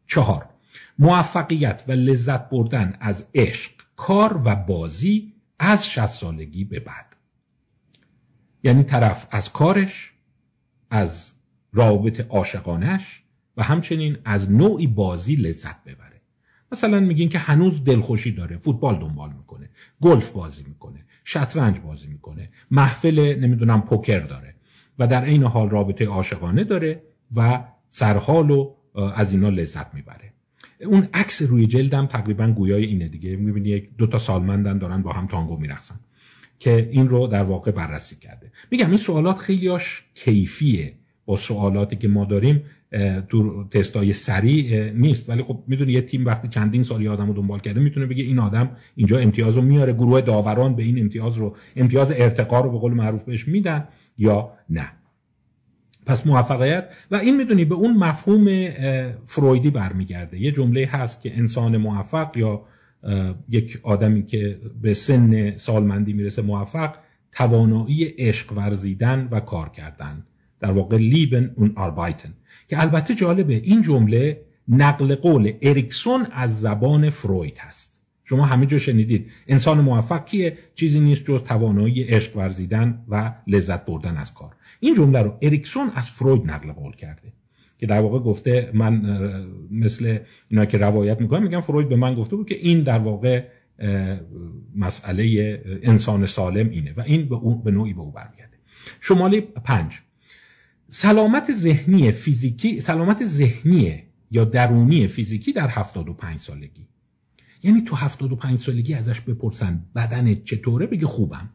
4. موفقیت و لذت بردن از عشق، کار و بازی از 60 سالگی به بعد. یعنی طرف از کارش، از رابط عاشقانش و همچنین از نوعی بازی لذت ببره. مثلا میگین که هنوز دلخوشی داره، فوتبال دنبال میکنه، گلف بازی میکنه، شطرنج بازی میکنه، محفل نمیدونم پوکر داره و در این حال رابطه عاشقانه داره و سرحال و از اینا لذت میبره. اون عکس روی جلدم تقریبا گویای اینه دیگه، میبینی 2 تا سالمندن دارن با هم تانگو میرقصن، که این رو در واقع بررسی کرده. میگم این سوالات خیلیاش کیفیه، با سوالاتی که ما داریم تو تستای سریع نیست، ولی خب میدونی یه تیم وقتی چندین سال یه آدمو دنبال کرده میتونه بگه این آدم اینجا امتیازو میاره، گروه داوران به این امتیاز ارتقا رو به قول معروف بهش میدن یا نه. پس موفقیت و این میدونی به اون مفهوم فرویدی برمیگرده. یه جمله هست که انسان موفق یا یک آدمی که به سن سالمندی میرسه موفق، توانایی عشق ورزیدن و کار کردن، در واقع لیبن اون آربایتن. که البته جالبه این جمله نقل قول اریکسون از زبان فروید هست. شما همه جا شنیدید انسان موفق کیه؟ چیزی نیست جز توانایی عشق ورزیدن و لذت بردن از کار. این جمله رو اریکسون از فروید نقل قول کرده که در واقع گفته، من مثل اینا که روایت میکنم میگم فروید به من گفته بود که این در واقع مسئله انسان سالم اینه و این به نوعی به او برمیگرده. شماره 5، سلامت ذهنی فیزیکی، سلامت ذهنی یا درونی فیزیکی در 75 سالگی. یعنی تو 75 سالگی ازش بپرسن بدنت چطوره بگه خوبم،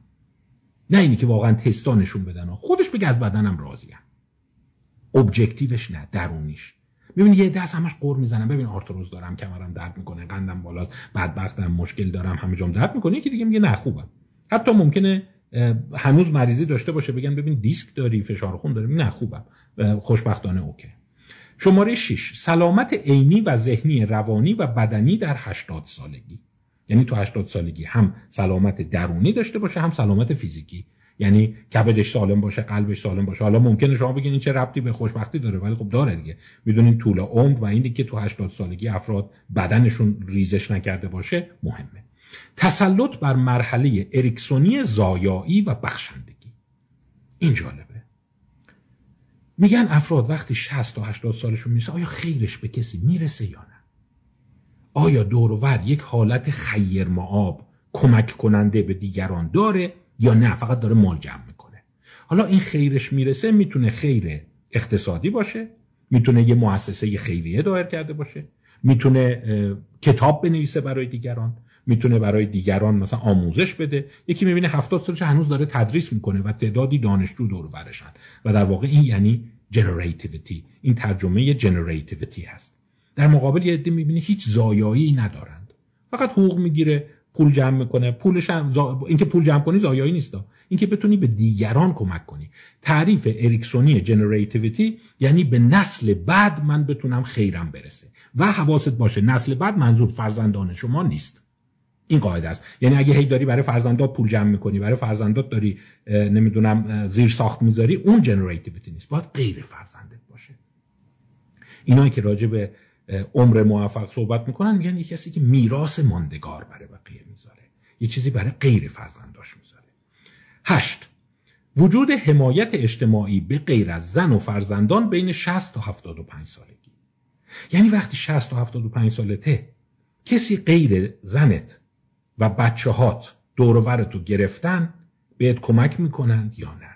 نه اینی که واقعا تستا نشون بدن، خودش بگه از بدنم راضیم. ابجکتیوش نه، درونیش. ببین یه دست همش قور میزنم، ببین آرتروز دارم، کمرم درد میکنه، قندم بالاست، بدبختم، مشکل دارم، همه جام درد میکنه. یکی دیگه میگه نه خوبم. حتی ممکنه هنوز مریضی داشته باشه، بگم ببین دیسک داری، فشار خون داری، نه خوبم، خوشبختانه اوکی. شماره 6، سلامت عینی و ذهنی، روانی و بدنی در 80 سالگی. یعنی تو 80 سالگی هم سلامت درونی داشته باشه، هم سلامت فیزیکی. یعنی کبدش سالم باشه، قلبش سالم باشه. حالا ممکنه شما بگین این چه ربطی به خوشبختی داره، ولی خب داره دیگه. میدونین طول عمر و اینی که تو 80 سالگی افراد بدنشون ریزش نکرده باشه مهمه. تسلط بر مرحله اریکسونی زایایی و بخشندگی. این جالبه. میگن افراد وقتی 60 تا 80 سالشون میشه آیا خیرش به کسی میرسه یا نه؟ آیا دور و ور یک حالت خیرمآب، کمک کننده به دیگران داره یا نه فقط داره مال جمع میکنه؟ حالا این خیرش میرسه میتونه خیر اقتصادی باشه، میتونه یه مؤسسه خیریه دایر کرده باشه، میتونه کتاب بنویسه برای دیگران، میتونه برای دیگران مثلا آموزش بده. یکی میبینه 70 سالشه هنوز داره تدریس میکنه و تعدادی دانشجو دور و برشن و در واقع این یعنی جنراتیویتی، این ترجمه جنراتیویتی هست. در مقابل یه عده میبینه هیچ زایایی ندارند، فقط حقوق میگیره، پول جمع میکنه. پولش هم اینکه پول جمع کنی زایایی نیست، اینکه بتونی به دیگران کمک کنی. تعریف اریکسونی جنراتیویتی یعنی به نسل بعد من بتونم خیرم برسه. و حواست باشه نسل بعد منظور فرزندان شما نیست. این قاعده است. یعنی اگه هی داری برای فرزندات پول جمع میکنی، برای فرزندات داری نمیدونم زیر ساخت میذاری، اون جنراتیویتی نیست، باید غیر فرزندت باشه. اینایی که راجع به عمر موفق صحبت میکنن میگن یه کسی که میراث ماندگار برای بقیه میذاره، یه چیزی برای غیر فرزنداش میذاره. 8، وجود حمایت اجتماعی به غیر از زن و فرزندان بین 60 تا 75 سالگی. یعنی وقتی 60 تا 75 سالته کسی غیر زنت و بچه هات دور و برتو گرفتن بهت کمک میکنند یا نه؟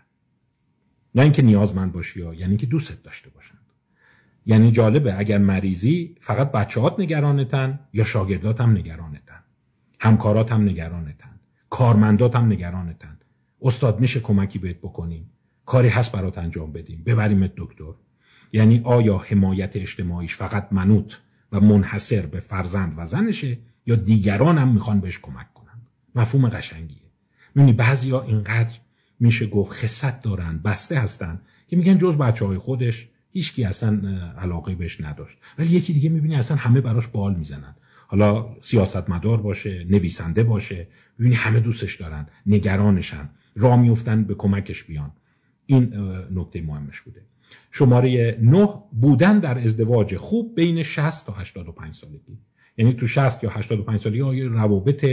نه اینکه نیازمند باشی، یا یعنی که دوستت داشته باشند. یعنی جالبه اگر مریضی فقط بچه هات نگرانتن یا شاگردات هم نگرانتن، همکارات هم نگرانتن، کارمندات هم نگرانتن. استاد میشه کمکی بهت بکنیم، کاری هست برات انجام بدیم، ببریمت دکتر. یعنی آیا حمایت اجتماعیش فقط منوط و منحصر به فرزند و زنشه یا دیگران هم میخوان بهش کمک کنن؟ مفهوم قشنگیه. میبینی بعضیا اینقدر میشه گفت خست دارن، بسته هستن که میگن جز بچهای خودش هیچکی اصلا علاقه بهش نداشت. ولی یکی دیگه میبینی اصلا همه براش بال میزنن، حالا سیاستمدار باشه، نویسنده باشه، میبینی همه دوستش دارن، نگرانشن، راه میافتن به کمکش بیان. این نکته مهمش بوده. شماره 9، بودن در ازدواج خوب بین 60 تا 85 سالگی. یعنی تو 60 یا 85 سالگی آیا روابط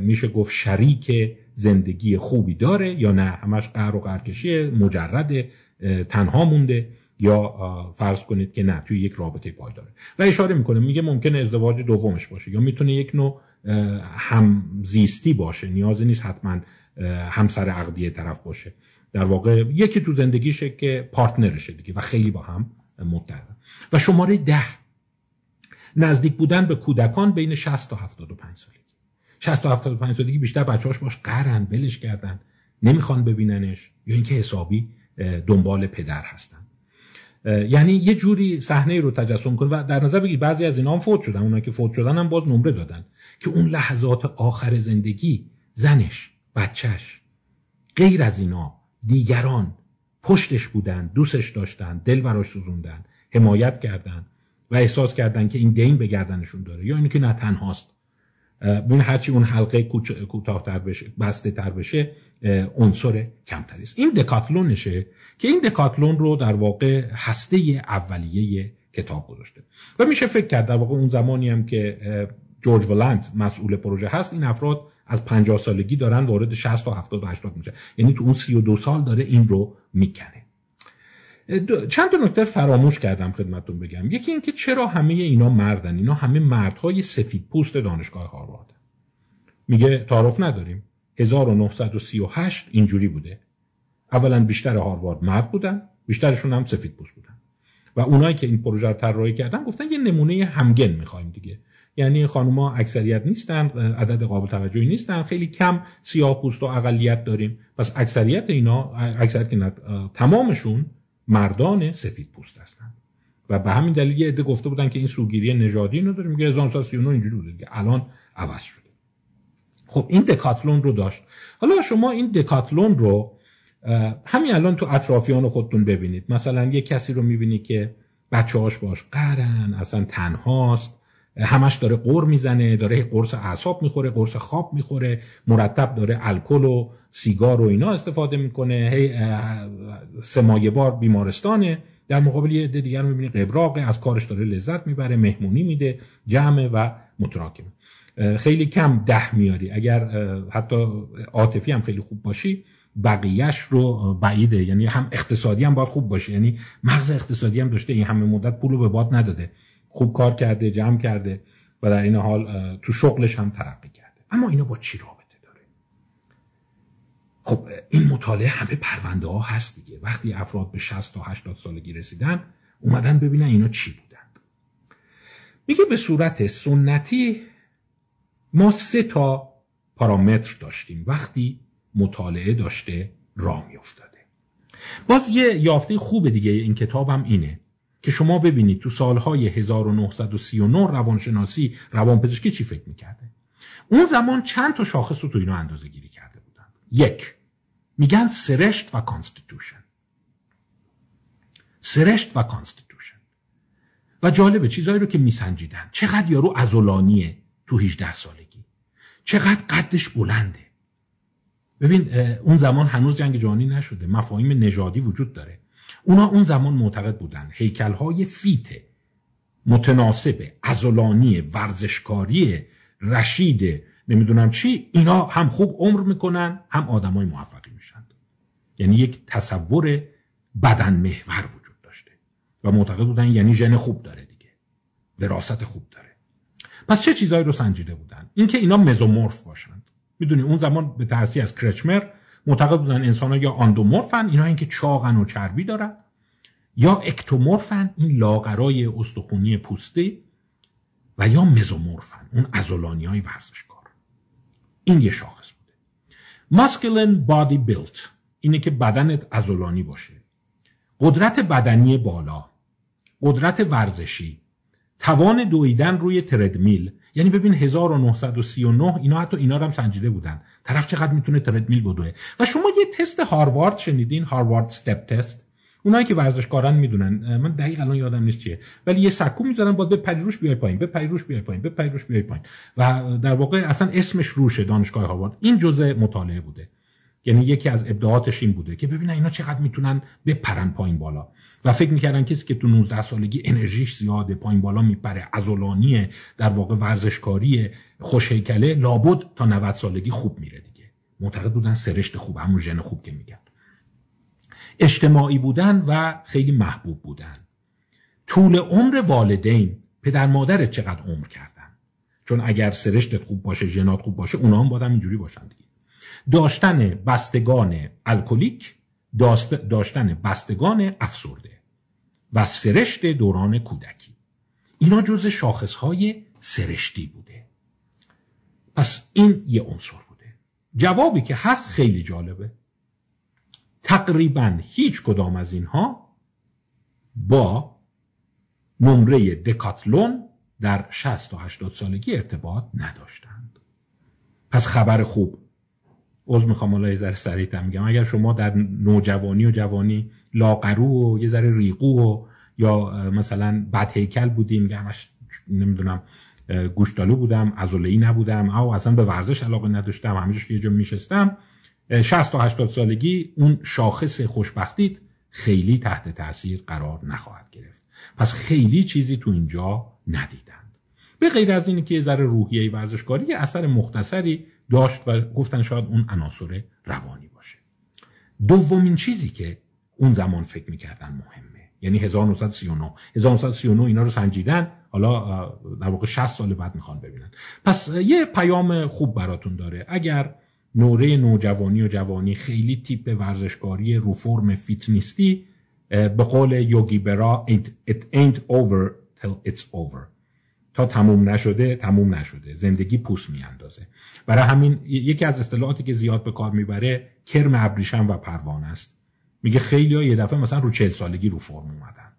میشه گفت شریک زندگی خوبی داره یا نه؟ همش قهر و قهرکشی، مجرد تنها مونده، یا فرض کنید که نه توی یک رابطه پایداره. و اشاره میکنه میگه ممکنه ازدواج دومش باشه یا میتونه یک نوع همزیستی باشه، نیازی نیست حتما همسر عقدی طرف باشه. در واقع یکی تو زندگیشه که پارتنرشه دیگه و خیلی با هم متحدن. و شماره 10، نزدیک بودن به کودکان بین 60 تا 75 سالگی. 60 تا 75 سالگی بیشتر بچه‌هاش باش قهرن، ولش کردن، نمیخوان ببیننش، یا اینکه حسابی دنبال پدر هستن. یعنی یه جوری صحنه رو تجسم کن و در نظر بگیر بعضی از اینا هم فوت شدن، اونایی که فوت شدن هم باز نمره دادن، که اون لحظات آخر زندگی زنش، بچه‌ش، غیر از اینا دیگران پشتش بودن، دوستش داشتن، دل براش سوزوندن، حمایت کردن و احساس کردن که این دین به گردنشون داره، یا اینی که نه تنهاست. اون هرچی اون حلقه کوتاه‌تر بشه، بسته‌تر بشه، عنصر کمتری است. این دکاتلونشه که این دکاتلون رو در واقع هسته اولیه کتاب گذاشته و میشه فکر کرد در واقع اون زمانی هم که جورج ولنت مسئول پروژه هست، این افراد از 50 سالگی دارن وارد 60 تا 70 تا 80 میشه، یعنی تو اون 32 سال داره این رو میکنه. چند تا نکته فراموش کردم خدمتتون بگم. یکی این که چرا همه اینا مردن؟ اینا همه مردهای سفیدپوست دانشگاه هاروارد. میگه تعارف نداریم. 1938 اینجوری بوده. اولا بیشتر هاروارد مرد بودن، بیشترشون هم سفیدپوست بودن. و اونایی که این پروژه رو طراحی کردن گفتن یه نمونه همگن می‌خوایم دیگه. یعنی خانوما اکثریت نیستن، عدد قابل توجهی نیستن، خیلی کم سیاه‌پوست و اقلیت داریم. پس اکثریت اینا، اکثریت که تمامشون مردان سفید پوست هستند و به همین دلیل یه عده گفته بودن که این سوگیری نژادی رو داریم، میگه 1939 اینجوری بوده دیگه، الان عوض شده. خب این دکاتلون رو داشت. حالا شما این دکاتلون رو همین الان تو اطرافیان خودتون ببینید. مثلا یه کسی رو میبینی که بچه‌هاش باش قهرن، اصلا تنهاست، همش داره قُر میزنه، داره قرص اعصاب میخوره، قرص خواب میخوره، مرتب داره الکل و سیگار و اینا استفاده میکنه، هی سه ماهه بار بیمارستانه. در مقابل یه عده دیگر رو میبینی قبراقه، از کارش داره لذت میبره، مهمونی میده، جمع و متراکم. خیلی کم ده میاری. اگر حتی عاطفی هم خیلی خوب باشی بقیهش رو بعیده. یعنی هم اقتصادی هم باید خوب باشه، یعنی مغز اقتصادی هم داشته، این همه مدت پولو به باد نداده، خوب کار کرده، جمع کرده و در این حال تو شغلش هم ترقی کرده. اما اینا با چی رابطه داره؟ خب این مطالعه همه پرونده ها هست دیگه. وقتی افراد به 60 تا 80 سالگی رسیدن اومدن ببینن اینا چی بودن. میگه به صورت سنتی ما 3 پارامتر داشتیم وقتی مطالعه داشته راه میافتاده. باز یه یافته خوب دیگه این کتابم اینه که شما ببینید تو سالهای 1939 روانشناسی، روانپزشکی چی فکر میکرده. اون زمان چند تا شاخص رو تو اینا اندازه گیری کرده بودن. 1 میگن سرشت و کانستیتوشن. سرشت و کانستیتوشن. و جالبه چیزایی رو که میسنجیدن، چقدر یارو عضلانیه تو 18 سالگی، چقدر قدش بلنده. ببین اون زمان هنوز جنگ جهانی نشده، مفاهیم نژادی وجود داره. اونا اون زمان معتقد بودن هیکل‌های فیت، متناسب، عضلانی، ورزشکاری، رشید، نمیدونم چی، اینا هم خوب عمر میکنن، هم آدمای موفقی میشن. یعنی یک تصور بدن محور وجود داشته و معتقد بودن یعنی ژن خوب داره دیگه، وراثت خوب داره. پس چه چیزایی رو سنجیده بودن؟ اینکه اینا مزومورف باشن. میدونی اون زمان به تأثیر از کرچمر معتقد بودن انسان‌ها یا اندومورفن، اینا این که چاقن و چربی دارن، یا اکتومورفن، این لاغرای استخوانی پوستی، و یا مزومورفن، اون عضلانی‌های ورزشکار. این یه شاخص بوده. ماسکولین بادی بیلت، اینه که بدنت عضلانی باشه. قدرت بدنی بالا، قدرت ورزشی، توان دویدن روی تردمیل. یعنی ببین 1939 اینا حتی اینا رو هم سنجیده بودن، طرف چقدر میتونه تردمیل بدوه. و شما یه تست هاروارد شنیدین؟ هاروارد استپ تست. اونایی که ورزشکاران میدونن، من دقیق الان یادم نیست چیه، ولی یه سکو میذارن بعد بپری روش بیای پایین، بپری روش بیای پایین، بپری روش بیای پایین، و در واقع اصلا اسمش روشه، دانشگاه هاروارد. این جزء مطالعه بوده. یعنی یکی از ابداعاتش این بوده که ببینن اینا چقدر میتونن بپرن پایین بالا. و فکر میکردن کسی که تو 19 سالگی انرژیش زیاده، پایین بالا میپره، عضلانیه، در واقع ورزشکاریه، خوشهیکله، لابد تا 90 سالگی خوب میره دیگه. معتقد بودن سرشت خوب، همون ژن خوب که میگن. اجتماعی بودن و خیلی محبوب بودن. طول عمر والدین، پدر مادرت چقدر عمر کردن، چون اگر سرشتت خوب باشه، ژنات خوب باشه، اونا هم باید اینجوری باشن دیگه. داشتن بستگان الکلیک، داشتن بستگان افسرده و سرشت دوران کودکی، اینا جز شاخصهای سرشتی بوده. پس این یه عنصر بوده. جوابی که هست خیلی جالبه. تقریبا هیچ کدام از اینها با نمره دکاتلون در 60 تا 80 سالگی ارتباط نداشتند. پس خبر خوب، عذر میخوام حالا یه ذره سریع‌تر میگم، اگر شما در نوجوانی و جوانی لاغرو و یه ذره ریقو و یا مثلا بد هیکل بودیم، میگم همش نمیدونم گوشتالو بودم، عضله‌ای نبودم، او اصلا به ورزش علاقه نداشتم، همیشه یه جا میشستم، 60 تا 80 سالگی اون شاخص خوشبختیت خیلی تحت تاثیر قرار نخواهد گرفت. پس خیلی چیزی تو اینجا ندیدند. به غیر از اینکه یه ذره روحیه ورزشکاری اثر مختصری داشت و گفتن شاید اون عناصر روانی باشه. دومین چیزی که اون زمان فکر می‌کردن مهمه، یعنی 1939 اینا رو سنجیدن، حالا در واقع 60 سال بعد میخوان ببینن. پس یه پیام خوب براتون داره. اگر نوره نوجوانی و جوانی خیلی تیپ ورزشکاری رو فرم فیتنیستی، به قول یوگی برا it ain't over till it's over، تا تموم نشده زندگی پوست میاندازه. برای همین یکی از اصطلاحاتی که زیاد به کار میبره کرم ابریشم و پروانه است. میگه خیلی‌ها یه دفعه مثلا رو 40 سالگی رو فرم اومدن.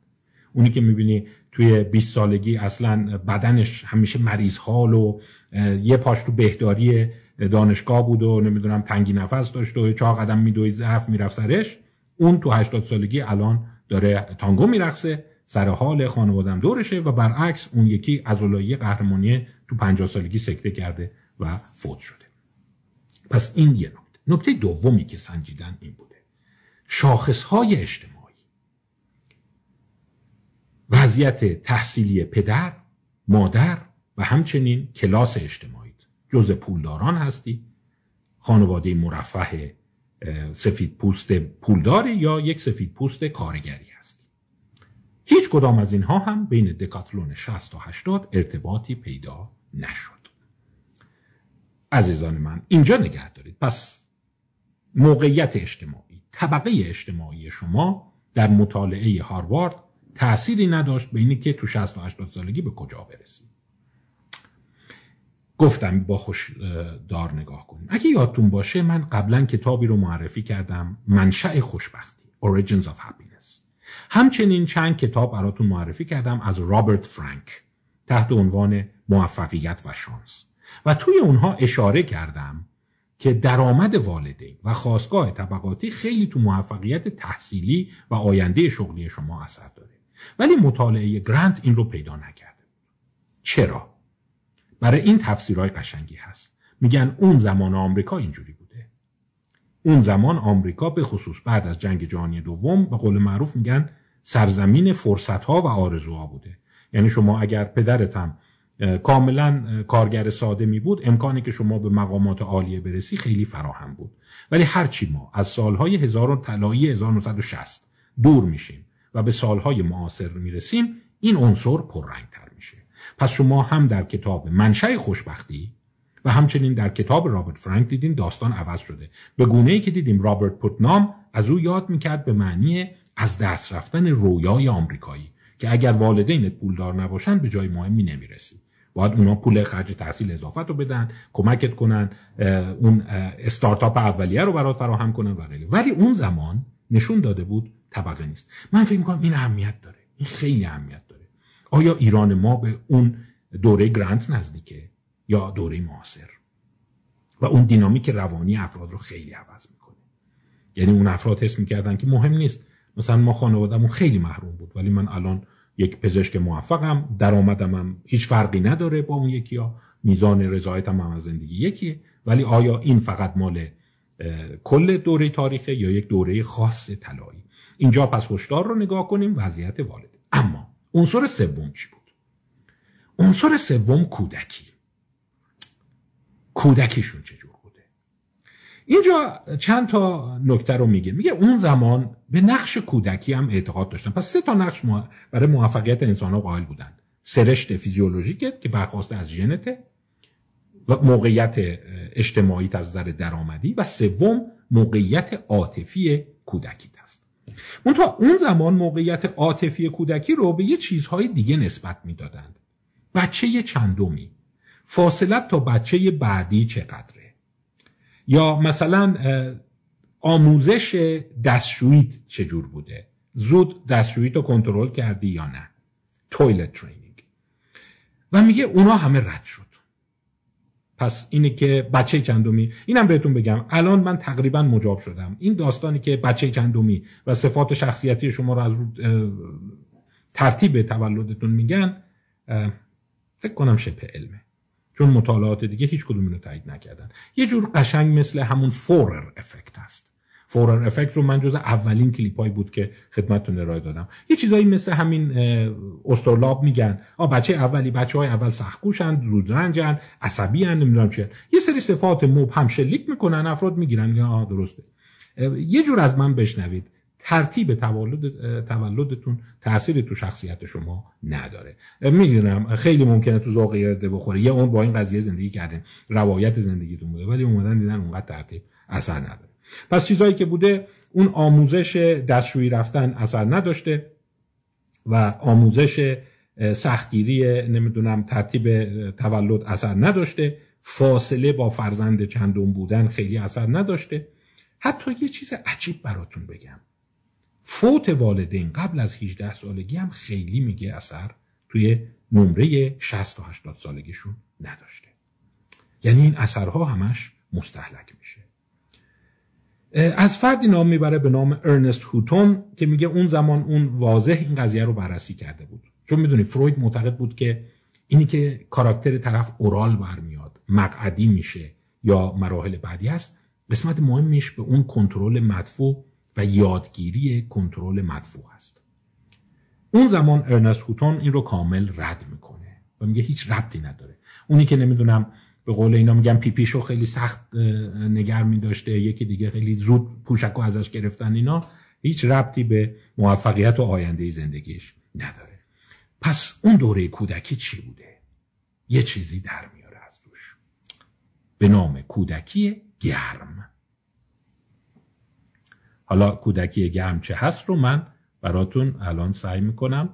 اونی که میبینی توی 20 سالگی اصلا بدنش همیشه مریض حال و یه پاش تو بهداری دانشگاه بود و نمیدونم تنگی نفس داشت و 4 قدم میدوید ضعف میرفت سرش، اون تو 80 سالگی الان داره تانگو میرقصه، سر حال خانواده‌ام دورشه، و برعکس اون یکی عضلایی قهرمانی تو 50 سالگی سکته کرده و فوت شده. پس این یه نکته دومی که سنجیدن این بوده. شاخص‌های اجتماعی، وضعیت تحصیلی پدر، مادر و همچنین کلاس اجتماعی، جزء پولداران هستی، خانواده مرفه سفید پوست پولداری یا یک سفید پوست کارگری هستی. هیچ کدام از اینها هم بین دکاتلون 60 تا 80 ارتباطی پیدا نشد. عزیزان من اینجا نگه دارید. پس موقعیت اجتماعی، طبقه اجتماعی شما در مطالعه هاروارد تأثیری نداشت به اینی که تو 60 تا 80 سالگی به کجا برسید. گفتم با خوشدار نگاه کنیم. اگه یادتون باشه من قبلا کتابی رو معرفی کردم، منشأ خوشبختی، Origins of Happiness. همچنین چند کتاب براتون معرفی کردم از رابرت فرانک تحت عنوان موفقیت و شانس، و توی اونها اشاره کردم که درآمد والدین و خاستگاه طبقاتی خیلی تو موفقیت تحصیلی و آینده شغلی شما اثر داره. ولی مطالعه گرانت این رو پیدا نکرده. چرا؟ برای این تفسیرهای قشنگی هست. میگن اون زمان آمریکا اینجوری بوده. اون زمان آمریکا به خصوص بعد از جنگ جهانی دوم به قول معروف میگن سرزمین فرصت‌ها و آرزوها بوده. یعنی شما اگر پدرت هم کاملا کارگر ساده می بود، امکانی که شما به مقامات عالیه برسی خیلی فراهم بود. ولی هرچی ما از سالهای 1960 دور میشیم و به سالهای معاصر میرسیم، این عنصر پررنگ‌تر میشه. پس شما هم در کتاب منشأ خوشبختی و همچنین در کتاب رابرت فرانک دیدین داستان عوض شده، به گونه‌ای که دیدیم رابرت پوتنام از او یاد میکرد به معنی از دست رفتن رویای آمریکایی، که اگر والدینت پولدار نباشن به جای مهمی نمیرسی، باید اونا پول خرج تحصیل اضافه رو بدن، کمکت کنن، اون استارتاپ اولیه رو برات فراهم کنن و غیره. ولی اون زمان نشون داده بود طبقه نیست. من فکر می‌کنم این اهمیت داره، این خیلی اهمیت داره. آیا ایران ما به اون دوره گرانت نزدیکه یا دوره معاصر؟ و اون دینامیک روانی افراد رو خیلی عوض میکنه. یعنی اون افراد حس میکردن که مهم نیست، مثلا ما خانواده‌مون خیلی محروم بود، ولی من الان یک پزشک موفقم، درآمدم هیچ فرقی نداره با اون یکی ها، میزان رضایتم هم از زندگی یکیه. ولی آیا این فقط مال کل دوره تاریخه یا یک دوره خاص طلایی؟ اینجا پس هشدار رو نگاه کنیم، وضعیت والد. اما عنصر سوم چی بود؟ عنصر سوم کودکیشون چجور بوده؟ اینجا چند تا نکته رو میگه. میگه اون زمان به نقش کودکی هم اعتقاد داشتن. پس 3 تا نقش برای موفقیت انسان‌ها قائل بودن: سرشت فیزیولوژیکه که برخواسته از ژنته، و موقعیت اجتماعی از نظر درآمدی، و سوم موقعیت عاطفی کودکی است. منتها اون زمان موقعیت عاطفی کودکی رو به یه چیزهای دیگه نسبت میدادند. بچه چندمی، فاصله تا بچه بعدی چقدره، یا مثلا آموزش دستشوییت چجور بوده، زود دستشوییت رو کنترل کردی یا نه، تویلت ترینینگ. و میگه اونا همه رد شد. پس اینه که بچه چندمی، اینم بهتون بگم الان من تقریبا مجاب شدم. این داستانی که بچه چندمی و صفات شخصیتی شما رو از ترتیب تولدتون میگن فکر کنم شبه علمه، چون مطالعات دیگه هیچ کدوم اینو تایید نکردن. یه جور قشنگ مثل همون فورر افکت هست. فورر افکت رو من جز اولین کلیپای بود که خدمتتون ارائه دادم. یه چیزایی مثل همین استرلاب میگن بچه اولی، بچه‌های اول سخت‌کوشن، رودرنجن، عصبی ان، نمیدونم چیه. یه سری صفات مبهم شلیک میکنن، افراد میگیرن میگن درسته. یه جور از من بشنوید ترتیب تولدتون تأثیری تو شخصیت شما نداره. میدونم خیلی ممکنه تو ذوق یاد بخوره، یه اون با این قضیه زندگی کردن، روایت زندگیتون بوده، ولی اومدن دیدن اونقدر ترتیب اثر نداره. پس چیزایی که بوده اون آموزش دستشویی رفتن اثر نداشته و آموزش سختگیری نمیدونم ترتیب تولد اثر نداشته، فاصله با فرزند چندم بودن خیلی اثر نداشته. حتی یه چیز عجیب براتون بگم، فوت والدین قبل از 18 سالگی هم خیلی میگه اثر توی نمره 60 تا 80 سالگیشون نداشته. یعنی این اثرها همش مستهلک میشه. از فردی نام میبره به نام ارنست هوتون که میگه اون زمان اون واضح این قضیه رو بررسی کرده بود، چون میدونی فروید معتقد بود که اینی که کاراکتر طرف اورال برمیاد، مقعدی میشه یا مراحل بعدی هست، قسمت مهمیش به اون کنترل مدفوع و یادگیری کنترل مدفوع هست. اون زمان ارنست هوتون این رو کامل رد میکنه و میگه هیچ ربطی نداره. اونی که نمیدونم به قول اینا میگن پیپیشو خیلی سخت نگر میداشته، یکی دیگه خیلی زود پوشکو ازش گرفتن، اینا هیچ ربطی به موفقیت و آینده زندگیش نداره. پس اون دوره کودکی چی بوده؟ یه چیزی در میاره از روش به نام کودکی گرم. حالا کودکی گرم چه هست رو من براتون الان سعی میکنم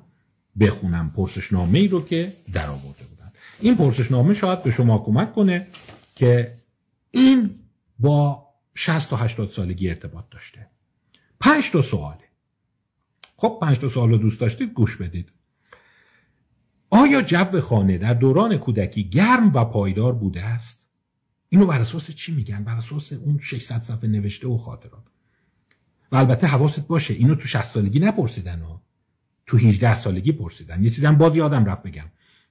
بخونم پرسشنامه ای رو که در آورده بودن. این پرسشنامه شاید به شما کمک کنه که این با 60 تا 80 سالگی ارتباط داشته. 5 تا سواله. خب 5 تا سوال رو دوست داشتید گوش بدید. آیا جو خانه در دوران کودکی گرم و پایدار بوده است؟ اینو بر اساس چی میگن؟ بر اساس اون 600 صفحه نوشته و خاطرات. و البته حواست باشه اینو تو 60 سالگی نپرسیدن ها، تو 18 سالگی پرسیدن. یه چیزم باز یادم رفت بگم،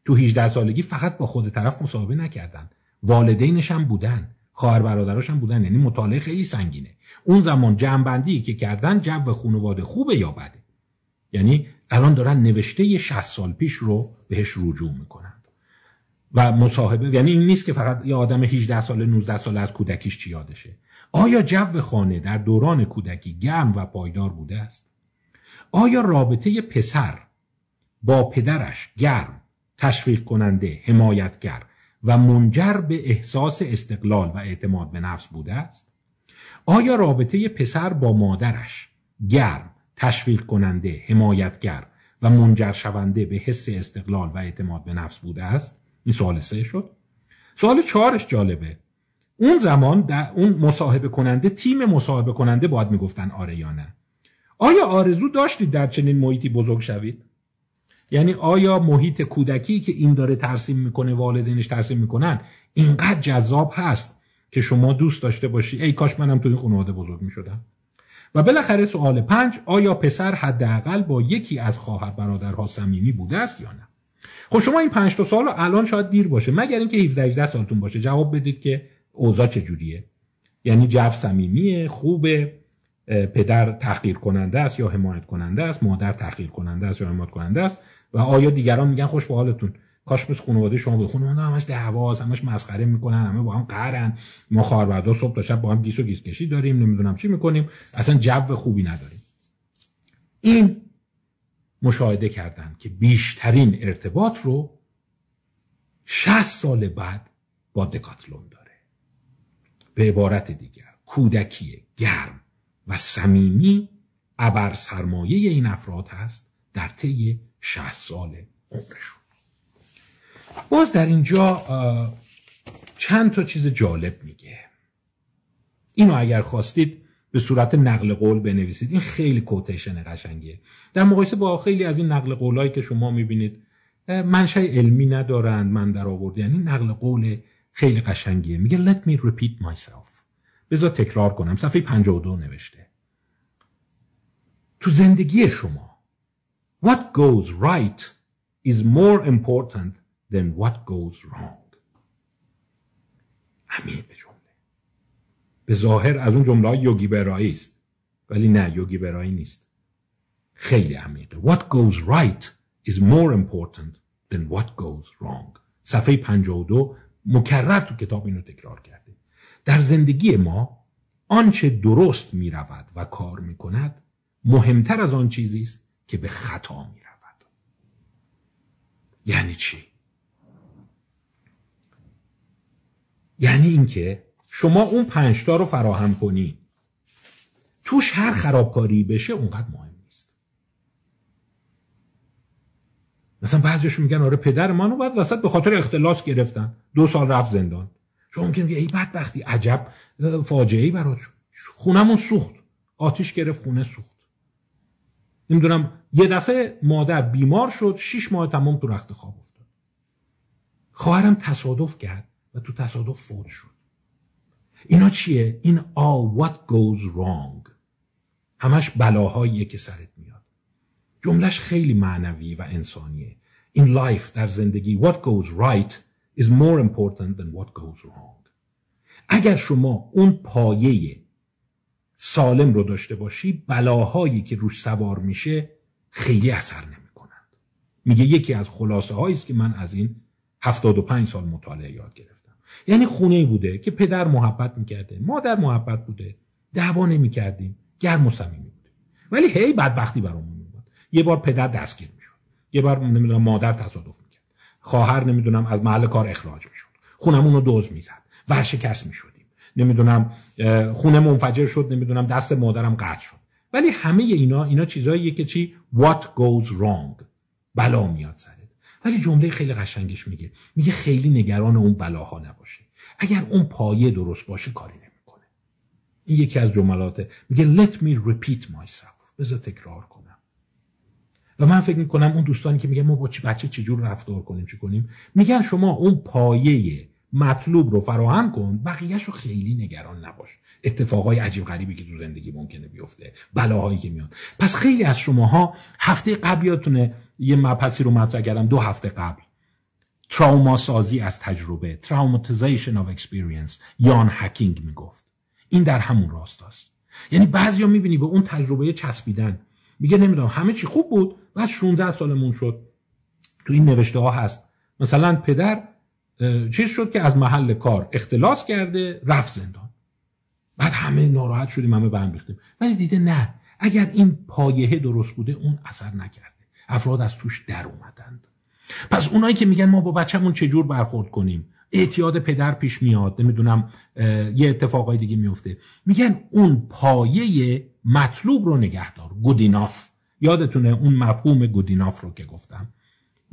تو 18 سالگی فقط با خود طرف مصاحبه نکردن، والدینش هم بودن، خواهر برادراش هم بودن، یعنی مطالعه خیلی سنگینه. اون زمان جمع‌بندی که کردن جو خانواده خوبه یا بده، یعنی الان دارن نوشته 60 سال پیش رو بهش رجوع میکنن و مصاحبه، یعنی این نیست که فقط یه آدم 18 ساله 19 ساله از کودکیش چی یادشه. آیا جو خانه در دوران کودکی گرم و پایدار بوده است؟ آیا رابطه پسر با پدرش گرم، تشویق کننده، حمایتگر و منجر به احساس استقلال و اعتماد به نفس بوده است؟ آیا رابطه پسر با مادرش گرم، تشویق کننده، حمایتگر و منجر شونده به حس استقلال و اعتماد به نفس بوده است؟ این سوال 3 شد. سوال 4ش جالبه. اون زمان در اون مصاحبه کننده، تیم مصاحبه کننده باید میگفتن آره یا نه. آیا آرزو داشتید در چنین محیطی بزرگ شوید؟ یعنی آیا محیط کودکی که این داره ترسیم میکنه، والدینش ترسیم میکنن، اینقدر جذاب هست که شما دوست داشته باشی ای کاش منم تو این خانواده بزرگ میشدم؟ و بالاخره سوال 5، آیا پسر حداقل با یکی از خواهر برادرها صمیمی بوده است یا نه؟ خب شما این 5 تا سوالو الان شاید دیر باشه، مگر اینکه 17 18 سالتون باشه جواب بدید که اوضاع چجوریه، یعنی جو صمیمیه، خوبه، پدر تحقیر کننده است یا حمایت کننده است، مادر تحقیر کننده است یا حمایت کننده است، و آیا دیگران میگن خوش به حالتون، کاش بس خانواده شما بود، خانواده همش دعواست، همش مسخره میکنن، همه با هم قهرن، ما خواهربردا صبح تا شب با هم گیس و گیس کشی داریم، نمیدونم چی میکنیم، اصلا جو خوبی نداریم. این مشاهده کردن که بیشترین ارتباط رو 60 سال بعد با دکاتلون داره. به عبارت دیگر کودکی گرم و صمیمی ابر سرمایه این افراد هست در طی 60 سال عمرشون. باز در اینجا چند تا چیز جالب میگه. اینو اگر خواستید به صورت نقل قول بنویسید، این خیلی کوتیشن قشنگیه. در مقایسه با خیلی از این نقل قولایی که شما میبینید منشأ علمی ندارند، من در آورده، یعنی نقل قول خیلی قشنگیه. میگه let me repeat myself. بذار تکرار کنم. صفحه 52 نوشته. تو زندگی شما what goes right is more important than what goes wrong. همین به جمله. به ظاهر از اون جمله‌های یوگی برایی است، ولی نه، یوگی برایی نیست. خیلی عمیقه. What goes right is more important than what goes wrong. صفحه 52 مکرر تو کتاب اینو تکرار کرده. در زندگی ما آنچه درست می رود و کار می کند مهمتر از آن چیزی است که به خطا می رود. یعنی چی؟ یعنی اینکه شما اون 5 تا رو فراهم کنی، توش هر خرابکاری بشه اونقدر مهم نیست. مثلا بعضیشون میگن آره پدر منو بعد وسط به خاطر اختلاس گرفتن، 2 سال رفت زندان. شما ممکنه بگی ای بدبختی، عجب فاجعه‌ای برات شد، خونمون سوخت، آتش گرفت، خونه سوخت، نمیدونم یه دفعه مادر بیمار شد، 6 ماه تمام تو رخت خواب افتاد، خواهرم تصادف کرد و تو تصادف فوت شد. اینا چیه؟ این all what goes wrong، همش بلاهاییه که سرت میاد. جملش خیلی معنوی و انسانیه. In life، در زندگی، what goes right is more important than what goes wrong. اگر شما اون پایه سالم رو داشته باشی، بلاهایی که روش سوار میشه خیلی اثر نمیکنند. میگه یکی از خلاصه هاییست که من از این 75 سال مطالعه یاد گرفتم. یعنی خونه‌ای بوده که پدر محبت می‌کرده، مادر محبت بوده، دعوا نمی‌کردیم، گرم و صمیمی بوده، ولی هی بدبختی برامون میومد. یه بار پدر دستگیر میشد، یه بار نمیدونم مادر تصادف میکرد، خواهر نمیدونم از محل کار اخراج میشد، خونمون رو دوز میزد، ورشکست میشدیم، نمیدونم خونه منفجر شد، نمیدونم دست مادرم قطع شد. ولی همه اینا چیزاییه که چی؟ what goes wrong، بلا میاد سر. ولی جمله خیلی قشنگش میگه خیلی نگران اون بلاها نباشه. اگر اون پایه درست باشه کاری نمیکنه. این یکی از جملاته. میگه let me repeat myself. بذار تکرار کنم. و من فکر میکنم اون دوستانی که میگه ما با بچه چجور رفتار کنیم چی کنیم، میگن شما اون پایه مطلوب رو فراهم کن، بقیهش رو خیلی نگران نباش. اتفاقای عجیب غریبی که تو زندگی ممکنه بیفته، بلاهایی که میاد. پس خیلی از شماها هفته قبل یادتونه یه مبحثی رو مطرح کردم 2 هفته قبل، تروما سازی از تجربه، traumatization of experience، یان هکینگ میگفت. این در همون راستاست. یعنی بعضیا میبینی به اون تجربه چسبیدن، میگه نمیدونم همه چی خوب بود، بعد 16 سالمون شد. تو این نوشته ها هست مثلا پدر چیز شد که از محل کار اختلاس کرده، رفت زندان، بعد همه ناراحت شدیم، همه به هم ریختیم. ولی دیده نه، اگر این پایه درست بوده اون اثر نکرد، افراد از توش در اومدند. پس اونایی که میگن ما با بچه‌مون چجور برخورد کنیم، اعتیاد پدر پیش میاد، نمیدونم یه اتفاقای دیگه میفته، میگن اون پایه مطلوب رو نگهدار، گودیناف. یادتونه اون مفهوم گودیناف رو که گفتم؟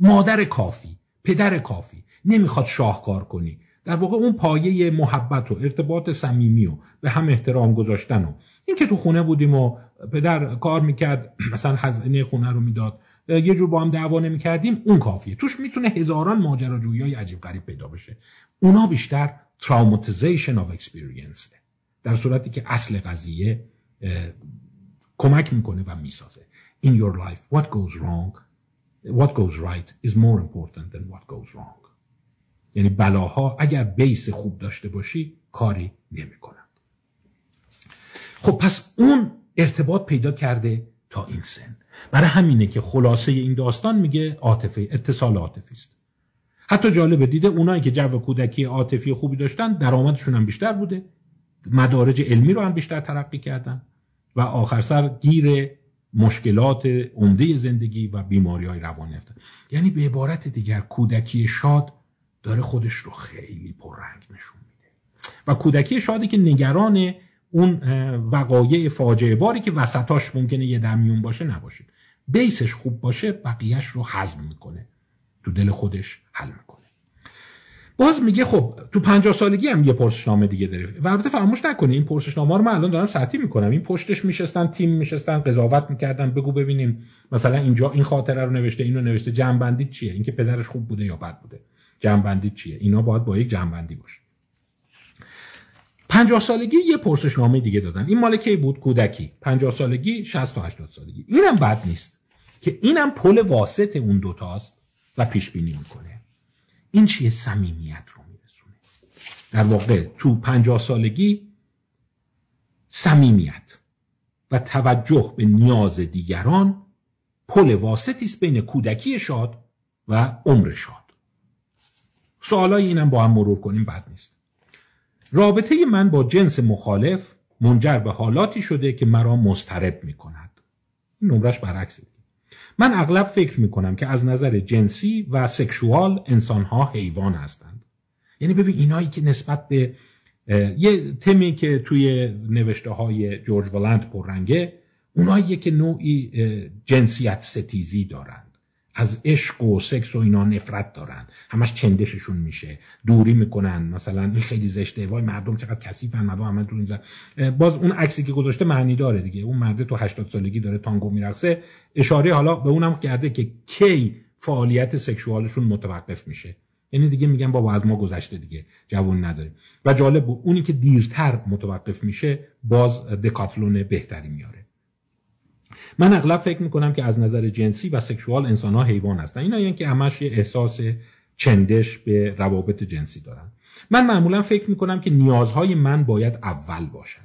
مادر کافی، پدر کافی، نمیخواد شاهکار کنی. در واقع اون پایه محبت و ارتباط صمیمی و به هم احترام گذاشتن و این که تو خونه بودیم و پدر کار میکرد، مثلا خزانه خونه رو میداد، یه جور با هم دعوا نمی‌کردیم، اون کافیه. توش میتونه هزاران ماجراجویی عجیب غریب پیدا بشه. اونا بیشتر traumatization of experience، در صورتی که اصل قضیه کمک میکنه و میسازه. In your life what goes wrong, what goes right is more important than what goes wrong. یعنی بلاها اگر بیس خوب داشته باشی کاری نمیکنن. خب پس اون ارتباط پیدا کرده تا این سن. برای همینه که خلاصه این داستان میگه عاطفه، اتصال عاطفی است. حتی جالبه دیده اونایی که جو کودکی عاطفی خوبی داشتن درآمدشون هم بیشتر بوده، مدارج علمی رو هم بیشتر ترقی کردن و آخر سر گیر مشکلات عمده زندگی و بیماری‌های روانی افتادن. یعنی به عبارت دیگر کودکی شاد داره خودش رو خیلی پررنگ نشون میده. و کودکی شادی که نگران اون وقایع فاجعه باری که وسطاش ممکنه یه درمیون باشه نباشید. بیسش خوب باشه بقیهش رو هضم میکنه، تو دل خودش حل میکنه. باز میگه خب تو 50 سالگی هم یه پرسشنامه دیگه داره. و البته فراموش نکنید این پرسشنامه رو من الان دارم ساعتی میکنم. این پشتش میشستن، تیم میشستن، قضاوت میکردن، بگو ببینیم مثلا اینجا این خاطره رو نوشته، اینو نوشته، جنبندی چیه؟ اینکه پدرش خوب بوده یا بد بوده. جنبندی چیه؟ اینا باید با یک جنبندی باشه. 50 سالگی یه پرسشنامه دیگه دادن. این مال کی بود؟ کودکی. 50 سالگی، 60 تا 80 سالگی. اینم بد نیست که اینم پل واسط اون دوتاست و پیش بینی میکنه. این چیه؟ صمیمیت رو میرسونه. در واقع تو 50 سالگی صمیمیت و توجه به نیاز دیگران پل واسطی است بین کودکی شاد و عمر شاد. سوالای اینم با هم مرور کنیم، بد نیست. رابطه من با جنس مخالف منجر به حالاتی شده که مرا مضطرب می‌کند. این نمرش برعکسه. من اغلب فکر می‌کنم که از نظر جنسی و سکشوال انسان‌ها حیوان هستند. یعنی ببین اینایی که نسبت به یه تمی که توی نوشته‌های جورج والنت پررنگه، اونایی که نوعی جنسیت ستیزی دارند، از عشق و سکس و اینا نفرت دارند، همش چندششون میشه، دوری میکنن، مثلا این خیلی زشته، وای مردم چقدر کثیفن، مردم همه تو میذارن. باز اون عکسی که گذاشته معنی داره دیگه، اون مرده تو 80 سالگی داره تانگو میرقصه، اشاره حالا به اونم کرده که کی فعالیت سکشوالشون متوقف میشه، یعنی دیگه میگن بابا از ما گذشته دیگه، جوون نداره. و جالب بود اونی که دیرتر متوقف میشه باز دکاتلون بهتری میاره. من اغلب فکر میکنم که از نظر جنسی و سکشوال انسان ها حیوان هستن. اینا یعنی که همش یه احساس چندش به روابط جنسی دارن. من معمولا فکر میکنم که نیازهای من باید اول باشد.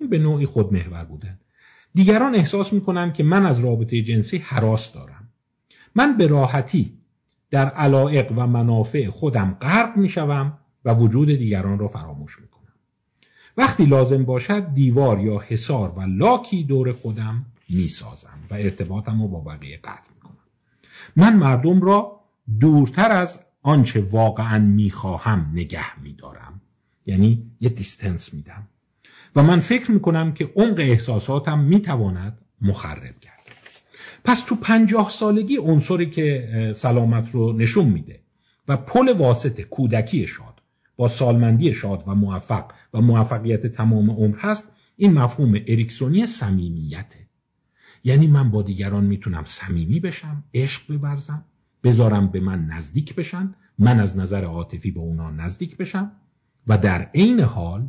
این به نوعی خودمحور بودن. دیگران احساس میکنن که من از رابطه جنسی هراس دارم. من به راحتی در علایق و منافع خودم غرق میشوم و وجود دیگران را فراموش میکنم. وقتی لازم باشد دیوار یا حصار و لاکی دور خودم میسازم و ارتباطم رو با بقیه قطع میکنم. من مردم را دورتر از آنچه واقعا میخواهم نگه میدارم، یعنی یه دیستنس میدم و من فکر میکنم که عمق احساساتم میتواند مخرب کرد. پس تو 50 سالگی عنصری که سلامت رو نشون میده و پل واسطه کودکی شاد با سالمندی شاد و موفق و موفقیت تمام عمر هست، این مفهوم اریکسونی صمیمیته. یعنی من با دیگران میتونم صمیمی بشم، عشق بورزم، بذارم به من نزدیک بشن، من از نظر عاطفی به اونا نزدیک بشم و در عین حال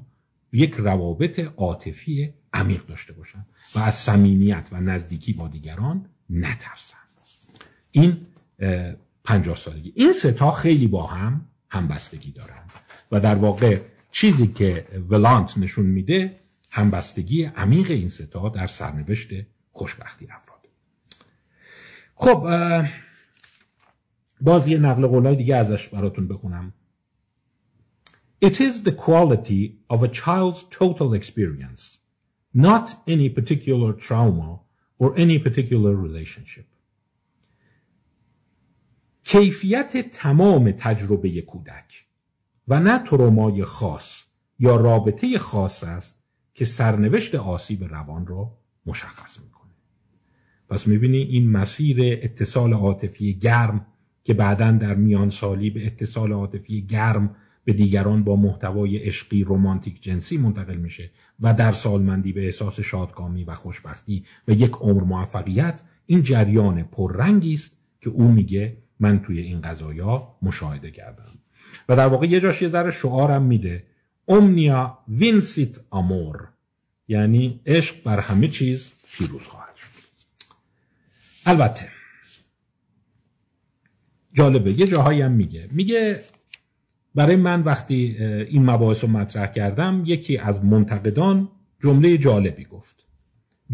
یک روابط عاطفی عمیق داشته باشم و از صمیمیت و نزدیکی با دیگران نترسم. این 50 سالگی. این سه تا خیلی با هم همبستگی دارن و در واقع چیزی که ولانت نشون میده همبستگی عمیق این سه تا در سرنوشت خوشبختی افراد. خب باز یه نقل قولای دیگه ازش براتون بخونم. It is the quality of a child's total experience, not any particular trauma or any particular relationship. کیفیت تمام تجربه کودک و نه ترومای خاص یا رابطه خاص است که سرنوشت آسیب روان را مشخص می‌کند. پس می‌بینی این مسیر اتصال عاطفی گرم که بعداً در میان سالی به اتصال عاطفی گرم به دیگران با محتوای عشقی، رمانتیک، جنسی منتقل میشه و در سالمندی به احساس شادکامی و خوشبختی و یک عمر موفقیت، این جریان پررنگی است که او میگه من توی این قضایا مشاهده کردم. و در واقع یه جاش یه ذره شعارم میده اومنیا وینسیت آمور، یعنی عشق بر همه چیز پیروز خواهد. البته جالبه یه جاهایی هم میگه برای من وقتی این مباحث رو مطرح کردم یکی از منتقدان جمله جالبی گفت.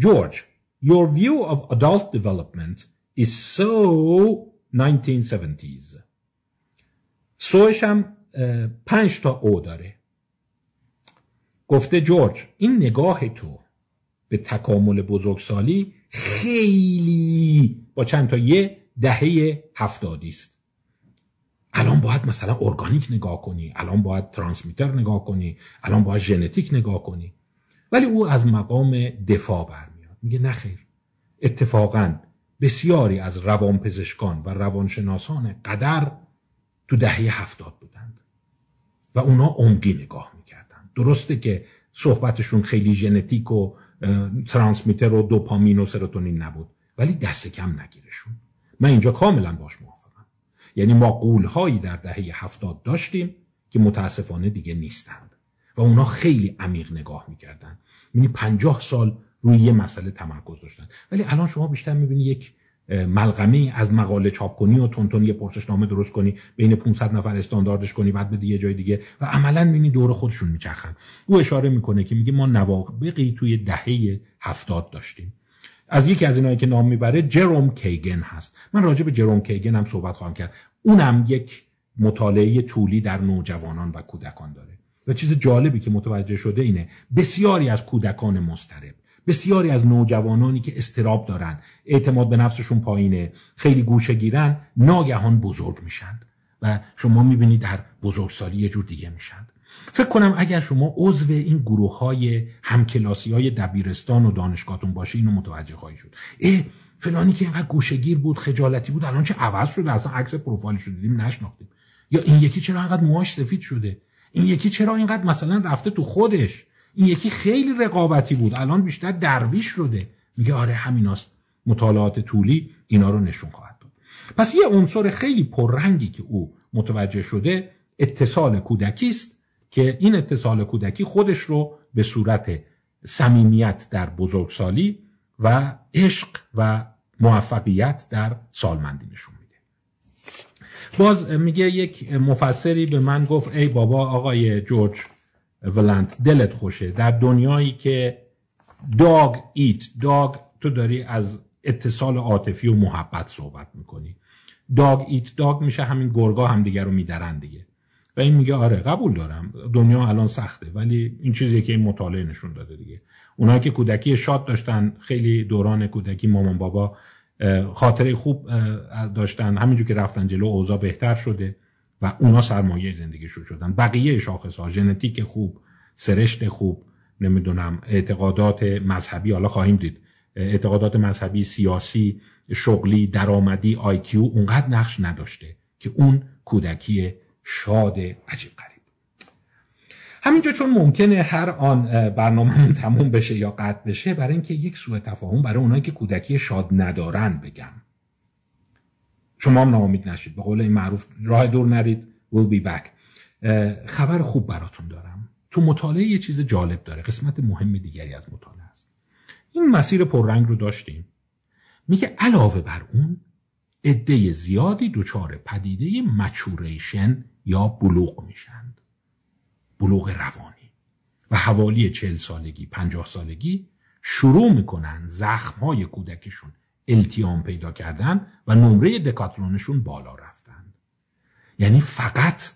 George, your view of adult development is so 1970s. سوش هم 5 تا او داره. گفته جورج این نگاه تو به تکامل بزرگسالی خیلی با چند تا یه دهه 70 است. الان باید مثلا ارگانیک نگاه کنی، الان باید ترانسمیتر نگاه کنی، الان باید ژنتیک نگاه کنی. ولی او از مقام دفاع برمیاد، میگه نه خیر، اتفاقاً بسیاری از روانپزشکان و روانشناسان قدر تو دهه 70 بودند و اونا عمقی نگاه میکردن. درسته که صحبتشون خیلی ژنتیک و ترانسمیتر و دوپامین و سروتونین نبود، ولی دست کم نگیرشون. من اینجا کاملا باش موافقم. یعنی ما قولهایی در دهه 70 داشتیم که متاسفانه دیگه نیستند و اونا خیلی عمیق نگاه میکردن. یعنی 50 سال روی یه مسئله تمرکز داشتن، ولی الان شما بیشتر میبینی یک ملغمه از مقاله چاپ کنی و تونتون یه پرسشنامه درست کنی، بین 500 نفر استانداردش کنی، بعد بدی یه جای دیگه و عملاً میبینی دور خودشون میچرخن. او اشاره میکنه که میگه ما نوابغی توی دهه 70 داشتیم. از یکی از اینایی که نام میبره جروم کیگن هست. من راجع به جروم کیگن هم صحبت خواهم کرد. اونم یک مطالعه طولی در نوجوانان و کودکان داره و چیز جالبی که متوجه شده اینه بسیاری از کودکان مضطرب، بسیاری از نوجوانانی که اضطراب دارن، اعتماد به نفسشون پایینه، خیلی گوشه‌گیرن، ناگهان بزرگ میشن و شما میبینید در بزرگسالی یه جور دیگه میشن. فکر کنم اگر شما عضو این گروه‌های همکلاسی‌های دبیرستان و دانشگاهتون باشه اینو متوجه خواهی شد. فلانی که اینقدر گوشه‌گیر بود، خجالتی بود، الان چه عوض شده، اصلا عکس پروفایلش رو دیدیم نشناختیم. یا این یکی چرا اینقدر موهاش سفید شده؟ این یکی چرا اینقدر مثلا رفته تو خودش؟ این یکی خیلی رقابتی بود، الان بیشتر درویش شده. میگه آره همیناست. مطالعات طولی اینا رو نشون خواهد داد. پس یه عنصر خیلی پررنگی که او متوجه شده اتصال کودکی است که این اتصال کودکی خودش رو به صورت صمیمیت در بزرگسالی و عشق و موفقیت در سالمندی نشون میده. باز میگه یک مفسری به من گفت ای بابا آقای جورج ولنت دلت خوشه، در دنیایی که داگ ایت داگ تو داری از اتصال عاطفی و محبت صحبت میکنی، داگ ایت داگ میشه همین گرگا هم دیگه رو میدرن دیگه. و این میگه آره قبول دارم دنیا الان سخته، ولی این چیزیه که این مطالعه نشون داده دیگه. اونایی که کودکی شاد داشتن، خیلی دوران کودکی مامان بابا خاطره خوب داشتن، همینجور که رفتن جلو اوضاع بهتر شده و اونا سرمایه زندگیشون شدن. بقیه شاخص‌ها، ژنتیک خوب، سرشت خوب، نمیدونم اعتقادات مذهبی، حالا خواهیم دید، اعتقادات مذهبی، سیاسی، شغلی، درآمدی، آیکیو اونقدر نقش نداشته که اون کودکی شاد عجیب غریب. همینجا چون ممکنه هر آن برنامه‌مون تموم بشه یا قطع بشه، برای اینکه یک سوء تفاهم برای اونایی که کودکی شاد ندارن بگم. شما هم ناامید نشید، به قول این معروف راه دور نرید، we'll be back. خبر خوب براتون دارم. تو مطالعه یه چیز جالب داره، قسمت مهم دیگری از مطالعه است. این مسیر پررنگ رو داشتیم. میگه علاوه بر اون عده زیادی دچار پدیده مچوریشن یا بلوغ میشند، بلوغ روانی، و حوالی 40 سالگی 50 سالگی شروع میکنن زخمهای کودکشون التیام پیدا کردن و نمره دکاتلونشون بالا رفتن. یعنی فقط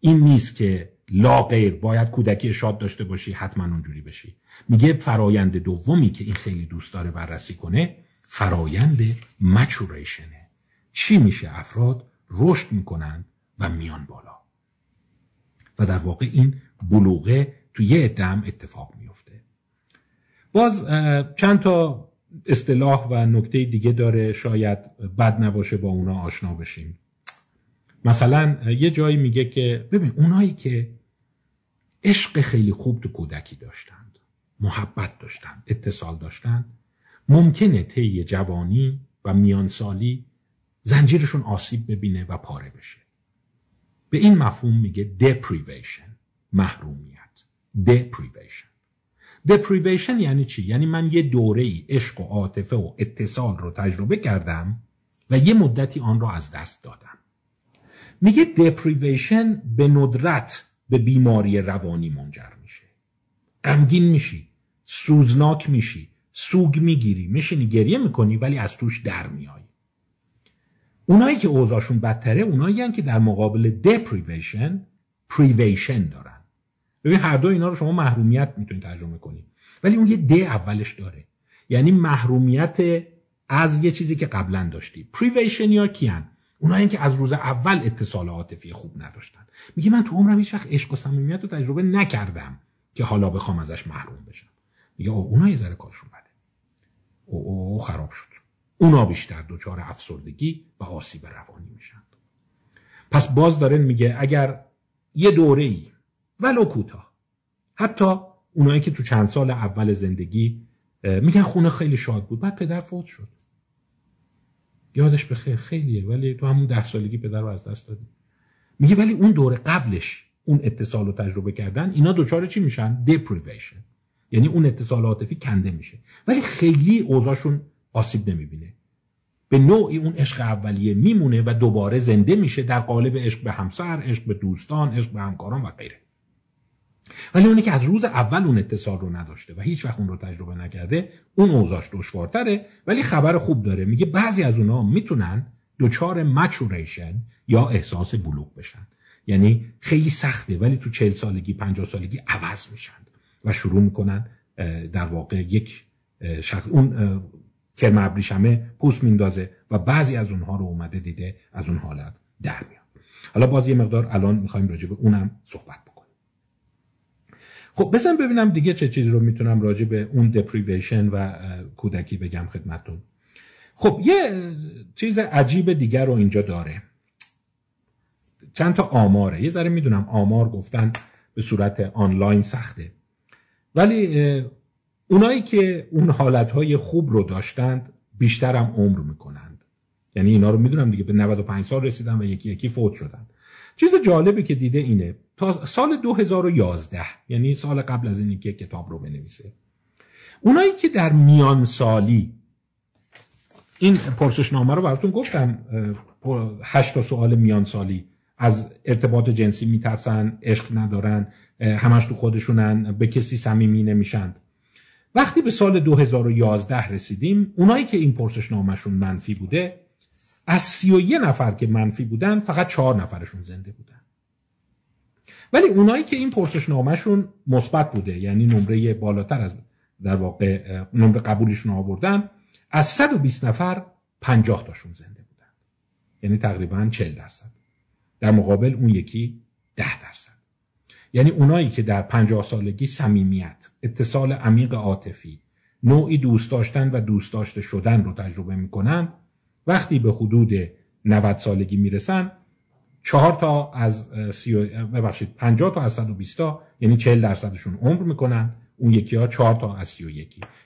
این نیست که لا غیر باید کودکی شاد داشته باشی حتما اونجوری بشی. میگه فرایند دومی که این خیلی دوست داره بررسی کنه فرایند مچوریشنه. چی میشه افراد رشد میکنن و میان بالا و در واقع این بلوغه توی یه عدم اتفاق میفته. باز چند تا اصطلاح و نکته دیگه داره، شاید بد نباشه با اونا آشنا بشیم. مثلا یه جایی میگه که ببین اونایی که عشق خیلی خوب تو کودکی داشتند، محبت داشتند، اتصال داشتند، ممکنه طی جوانی و میانسالی زنجیرشون آسیب ببینه و پاره بشه. به این مفهوم میگه deprivation، محرومیت. deprivation یعنی چی؟ یعنی من یه دوره‌ای عشق و عاطفه و اتصال رو تجربه کردم و یه مدتی آن رو از دست دادم. میگه deprivation به ندرت به بیماری روانی منجر میشه. غمگین میشی، سوزناک میشی، سوگ میگیری، میشینی گریه میکنی ولی از توش در میای. اونایی که اوضاعشون بدتره اونایی هن که در مقابل deprivation privation دارن. ببین هر دو اینا رو شما محرومیت میتونید ترجمه کنید، ولی اون یه د اولش داره، یعنی محرومیت از یه چیزی که قبلا داشتی. privation یا کیان؟ اونایی که از روز اول اتصال عاطفی خوب نداشتن. میگه من تو عمرم هیچ وقت عشق و صمیمیت رو تجربه نکردم که حالا بخوام ازش محروم بشم. میگه اونا یه ذره کارشون بده، او خراب شد. اونا بیشتر دچار افسردگی و آسیب روانی میشن. پس باز داره میگه اگر یه دوره‌ای ولو کوتاه، حتی اونایی که تو چند سال اول زندگی میگن خونه خیلی شاد بود، بعد پدر فوت شد، یادش به خیر خیلیه، ولی تو همون 10 سالگی پدر رو از دست دادی. میگه ولی اون دوره قبلش اون اتصال رو تجربه کردن، اینا دوچار چی میشن؟ دپریویشن، یعنی اون اتصال عاطفی کنده میشه، ولی خیلی اوضاعشون آسیب نمیبینه، به نوعی اون عشق اولیه میمونه و دوباره زنده میشه در قالب عشق به همسر، عشق به دوستان، عشق به همکاران و غیره. ولی اونی که از روز اول اون اتصال رو نداشته و هیچ وقت اون رو تجربه نکرده، اون اوضاعش دشوارتره. ولی خبر خوب داره، میگه بعضی از اونها میتونن دچار مچوریشن یا احساس بلوغ بشن، یعنی خیلی سخته ولی تو 40 سالگی 50 سالگی عوض میشن و شروع میکنن در واقع یک شخص اون کرم ابریشمه پوست میندازه و بعضی از اونها رو اومده دیده از اون حالت در میاد. حالا باز یه مقدار الان میخوایم راجع به اونم صحبت بکنیم. خب بزن ببینم دیگه چه چیز رو میتونم راجع به اون دپریویشن و کودکی بگم خدمتتون. خب یه چیز عجیب دیگر رو اینجا داره، چند تا آماره. یه ذره میدونم آمار گفتن به صورت آنلاین سخته، ولی اونایی که اون حالتهای خوب رو داشتند بیشتر هم عمر میکنند، یعنی اینا رو میدونم دیگه، به 95 سال رسیدن و یکی یکی فوت شدن. چیز جالبی که دیده اینه تا سال 2011، یعنی سال قبل از اینی که کتاب رو بنویسه، اونایی که در میان سالی، این پرسشنامه رو براتون گفتم 8 سوال میان سالی، از ارتباط جنسی میترسن، عشق ندارن، همش تو خودشونن، به کسی صمیمی نمیشن. وقتی به سال 2011 رسیدیم، اونایی که این پرسشنامه‌شون منفی بوده، از 31 نفر که منفی بودن فقط 4 نفرشون زنده بودن. ولی اونایی که این پرسشنامه‌شون مثبت بوده، یعنی نمره بالاتر از در واقع نمره قبولیشون آوردن، از 120 نفر 50 تاشون زنده بودن، یعنی تقریبا 40%. در مقابل اون یکی 10%. یعنی اونایی که در 50 سالگی صمیمیت، اتصال عمیق عاطفی، نوعی دوست داشتن و دوست داشته شدن رو تجربه میکنن، وقتی به حدود 90 سالگی میرسن 50 تا از 120 تا، یعنی 40%شون عمر میکنن، اون یکی ها 4 تا از 31،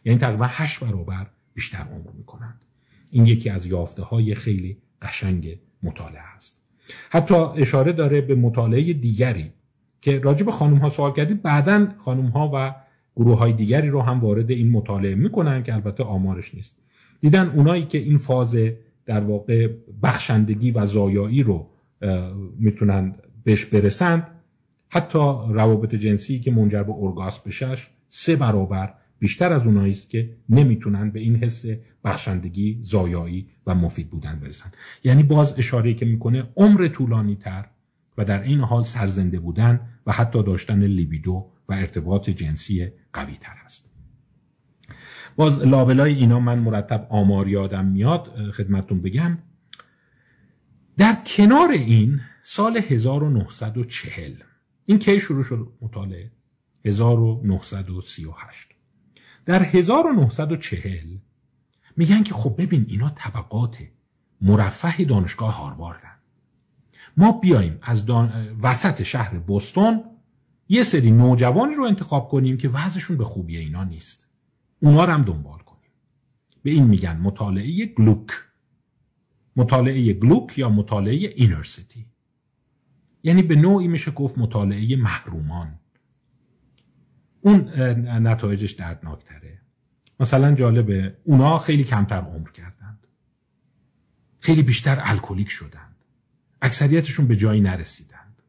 یعنی تقریبا 8 برابر بیشتر عمر میکنن. این یکی از یافته های خیلی قشنگ مطالعه است. حتی اشاره داره به مطالعه دیگری که راجع به خانم ها سوال کردید، بعداً خانم ها و گروه های دیگری رو هم وارد این مطالعه میکنن که البته آمارش نیست. دیدن اونایی که این فاز در واقع بخشندگی و زایایی رو میتونن بهش برسند، حتی روابط جنسی که منجر به ارگاسم بشش 3 برابر بیشتر از اونایی است که نمیتونن به این حس بخشندگی، زایایی و مفید بودن برسن. یعنی باز اشاره‌ای که میکنه عمر طولانی‌تر و در این حال سرزنده بودن و حتی داشتن لیبیدو و ارتباط جنسی قوی تر است. باز لابلای اینا من مرتب آمار یادم میاد خدمتتون بگم. در کنار این سال 1940، این کی شروع شد مطالعه؟ 1938. در 1940 میگن که خب ببین اینا طبقات مرفه دانشگاه هارواردن، ما بیایم از وسط شهر بوستون یه سری نوجوانی رو انتخاب کنیم که وضعشون به خوبی اینا نیست، اونا رو هم دنبال کنیم. به این میگن مطالعه گلوک، مطالعه گلوک یا مطالعه اینرسیتی، یعنی به نوعی میشه گفت مطالعه محرومان. اون نتایجش دردناکتره. مثلا جالبه اونا خیلی کمتر عمر کردند، خیلی بیشتر الکلیک شدند، اکثریتشون به جایی نرسیدند.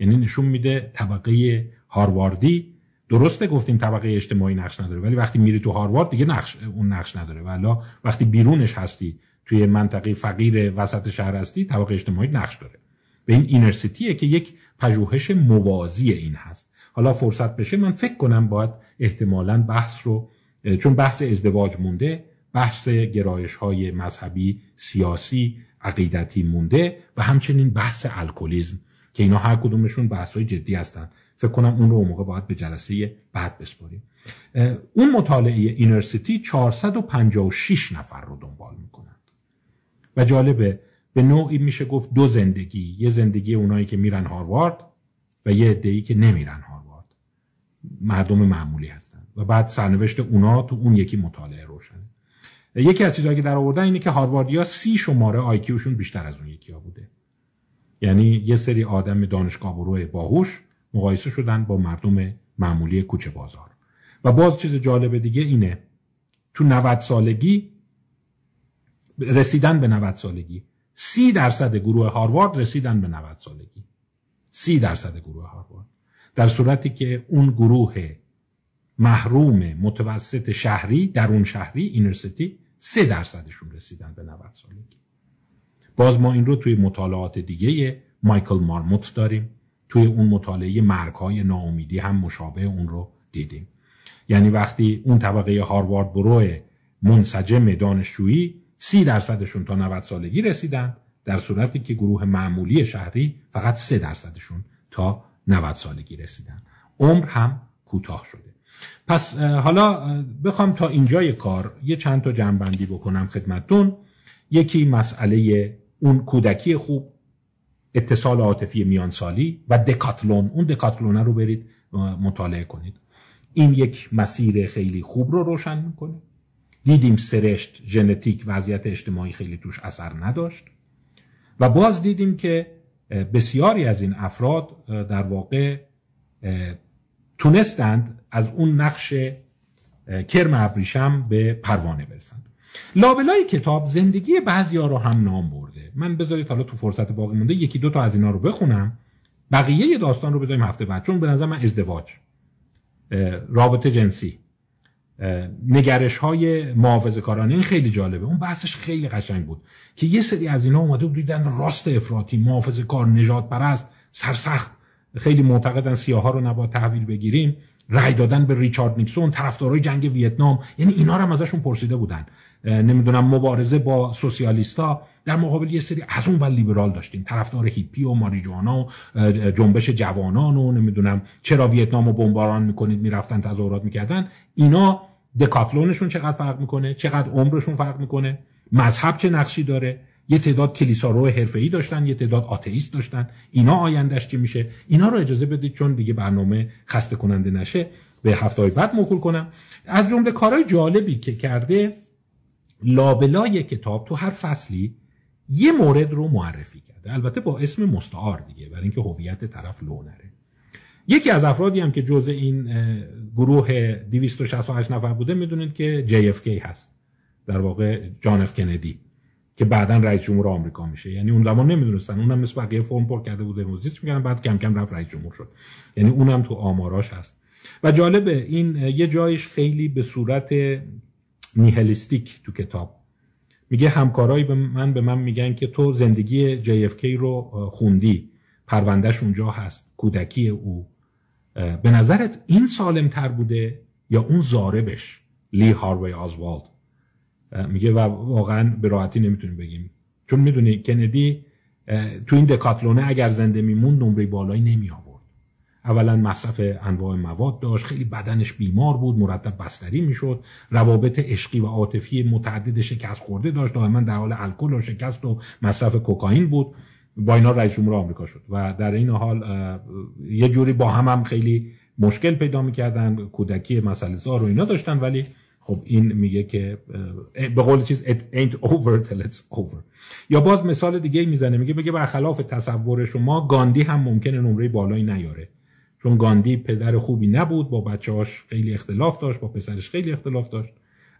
یعنی نشون میده طبقه هارواردی، درسته گفتیم طبقه اجتماعی نقش نداره، ولی وقتی میری تو هاروارد دیگه اون نقش نداره، ولی وقتی بیرونش هستی توی منطقه فقیر وسط شهر هستی طبقه اجتماعی نقش داره. به این اینرسیتیه که یک پژوهش موازی این هست. حالا فرصت بشه من فکر کنم باید احتمالاً بحث رو، چون بحث ازدواج مونده، بحث گرایش‌های مذهبی، سیاسی، عقیدتی مونده و همچنین بحث الکلیسم که اینا هر کدومشون بحث‌های جدی هستن، فکر کنم اون رو اون موقع باید به جلسه بعد بسپاریم. اون مطالعه اینرسیتی 456 نفر رو دنبال میکنند و جالبه به نوعی میشه گفت دو زندگی، یه زندگی اونایی که میرن هاروارد و یه عده‌ای که نمیرن هاروارد، مردم معمولی هستن و بعد سرنوشت اونا تو اون یکی مطالعه روشنه. یکی از چیزایی که در آوردن اینه که هارواردیا 30 شماره آی کیوشون بیشتر از اون یکی ها بوده. یعنی یه سری آدم دانشگاه‌برو باهوش مقایسه شدن با مردم معمولی کوچه بازار. و باز چیز جالب دیگه اینه تو 90 سالگی رسیدن به 90 سالگی 30% گروه هاروارد رسیدن به 90 سالگی. 30% گروه هاروارد، در صورتی که اون گروه محروم متوسط شهری درون شهری اینورسیتی 3%شون رسیدن به 90 سالگی. باز ما این رو توی مطالعات دیگه مایکل مارموت داریم، توی اون مطالعه مرگ‌های ناامیدی هم مشابه اون رو دیدیم. یعنی وقتی اون طبقه هاروارد برو منسجم دانشجویی 30%شون تا 90 سالگی رسیدن، در صورتی که گروه معمولی شهری فقط 3%شون تا 90 سالگی رسیدن. عمر هم کوتاه شده. پس حالا بخوام تا اینجای کار یه چند تا جنبندی بکنم خدمتتون. یکی مسئله اون کودکی خوب، اتصال عاطفی میانسالی و دکاتلون. اون دکاتلونه رو برید مطالعه کنید. این یک مسیر خیلی خوب رو روشن میکنه. دیدیم سرشت ژنتیک وضعیت اجتماعی خیلی توش اثر نداشت و باز دیدیم که بسیاری از این افراد در واقع تونستند از اون نقش کرم ابریشم به پروانه برسند. لابلای کتاب زندگی بعضیا رو هم نام برده. من بذارید حالا تو فرصت باقی مونده یکی دو تا از اینا رو بخونم، بقیه داستان رو بذاریم هفته بعد، چون به نظر من ازدواج، رابطه جنسی، نگرش‌های محافظه‌کارانه این خیلی جالبه. اون بحثش خیلی قشنگ بود که یه سری از اینا اومده بود دیدن راست افراطی، محافظه‌کار، نجات پرست، سرسخت، خیلی معتقدن سیاها رو نباید تحویل بگیریم، رای دادن به ریچارد نیکسون، طرفدارای جنگ ویتنام، یعنی اینا رو هم ازشون پرسیده بودن. نمیدونم مبارزه با سوسیالیستا در مقابل یه سری از اون و لیبرال داشتیم، طرفدار هیپی و ماریجوانا و جنبش جوانان و نمیدونم چرا ویتنامو بمباران میکنید، میرفتن تظاهرات میکردن. اینا دکاتلونشون چقدر فرق میکنه، چقدر عمرشون فرق میکنه، مذهب چه نقشی داره. یه تعداد کلیسارو حرفه‌ای داشتن، یه تعداد آتئیست داشتن. اینا آیندهش چی میشه؟ اینا رو اجازه بدید چون دیگه برنامه خسته کننده نشه به هفته‌های بعد موکول کنم. از جمله کارهای جالبی که کرده، لابلای کتاب تو هر فصلی یه مورد رو معرفی کرده، البته با اسم مستعار دیگه، برای اینکه هویت طرف لو نره. یکی از افرادی هم که جزء این گروه 268 نفر بوده، میدونید که JFK هست، در واقع جان اف کندی، که بعداً رئیس جمهور آمریکا میشه. یعنی اون زمان نمیدونستن، اونم مثل بقیه فرم پر کرده بود موزیک میگن، بعد کم کم رفت رئیس جمهور شد. یعنی اونم تو آماراش هست. و جالبه این یه جایش خیلی به صورت نیهیلیستیک تو کتاب میگه همکارایی به من میگن که تو زندگی JFK رو خوندی، پروندهش اونجا هست، کودکی او، به نظرت این سالم‌تر بوده یا اون ضاربش لی هاروی آزوالد؟ میگه و واقعا به راحتی نمیتونیم بگیم، چون میدونی کندی تو این دکاتلونه اگر زنده میموند نمره بالایی نمی آورد. اولا مصرف انواع مواد داشت، خیلی بدنش بیمار بود، مرتب بستری میشد، روابط عشقی و عاطفی متعدد شکست خورده داشت، دائما در حال الکل و شکست و مصرف کوکائین بود. با اینا رئیس جمهور آمریکا شد و در این حال یه جوری با هم خیلی مشکل پیدا میکردن، کودکی مسئله زار و اینا داشتن. ولی خب این میگه که به قول چیز it ain't over till it's over. یا باز مثال دیگه میزنه، میگه برخلاف تصور شما گاندی هم ممکنه نمره بالایی نیاره، چون گاندی پدر خوبی نبود، با بچه‌هاش خیلی اختلاف داشت، با پسرش خیلی اختلاف داشت.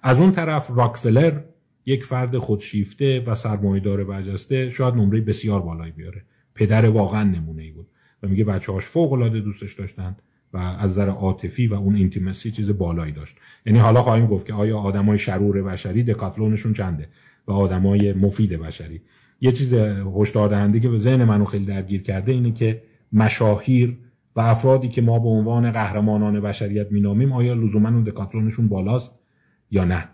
از اون طرف راکفلر یک فرد خودشیفته و سرمایه‌دار برجسته شاید نمره بسیار بالایی بیاره، پدر واقعا نمونه‌ای بود و میگه بچه‌هاش فوق‌العاده دوستش داشتن و از نظر عاطفی و اون اینتیمسی چیز بالایی داشت. یعنی حالا خواهیم گفت که آیا آدمای شرور بشری دکاتلونشون چنده و آدمای مفید بشری. یه چیز هشدار دهنده که به ذهن منو خیلی درگیر کرده اینه که مشاهیر و افرادی که ما به عنوان قهرمانان بشریت مینامیم آیا لزوما اون دکاتلونشون بالاست یا نه.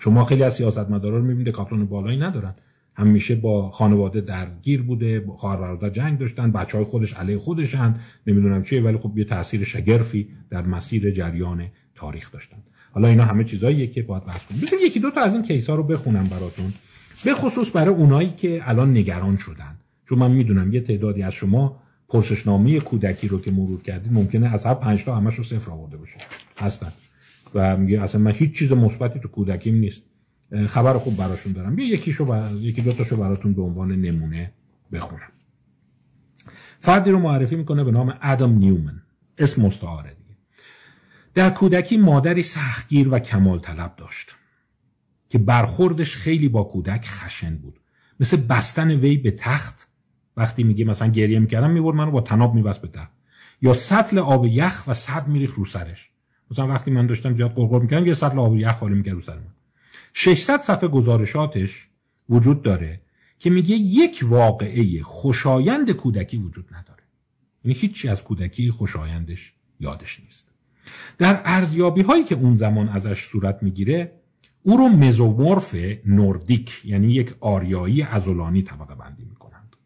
شما خیلی از سیاستمدارا رو میبینید دکاتلون بالایی ندارن، همیشه با خانواده درگیر بوده، با خواهر برادر جنگ داشتن، بچهای خودش علیه خودشن، نمیدونم چیه، ولی خب یه تاثیر شگرفی در مسیر جریان تاریخ داشتن. حالا اینا همه چیزاییه که باید بحث کنیم. ببین یکی دو تا از این کیس‌ها رو بخونم براتون، به خصوص برای اونایی که الان نگران شدن، چون من میدونم یه تعدادی از شما پرسشنامه کودکی رو که مرور کردید ممکنه از هر 5 تا همش رو صفر آورده باشه هستن و میگه اصلا من هیچ چیز مثبتی تو کودکیم نیست. خبر خوب براشون دارم. بیا یکی دو تاشو براتون به عنوان نمونه بخونم. فردی رو معرفی میکنه به نام ادم نیومن، اسم مستعاره دیگه. در کودکی مادری سختگیر و کمال طلب داشت که برخوردش خیلی با کودک خشن بود، مثل بستن وی به تخت. وقتی میگه مثلا گریه میکردم میبرد منو با طناب میبست به تخت، یا سطل آب یخ و سد میریخ رو سرش. مثلا وقتی من داشتم زیاد قرقر میکردم یه سطل آب یخ خالی میکرد رو سر من. 600 صفحه گزارشاتش وجود داره که میگه یک واقعه خوشایند کودکی وجود نداره، یعنی هیچی از کودکی خوشایندش یادش نیست. در ارزیابی هایی که اون زمان ازش صورت میگیره او رو مزومورف نوردیک، یعنی یک آریایی عضلانی، طبقه بندی میکنند.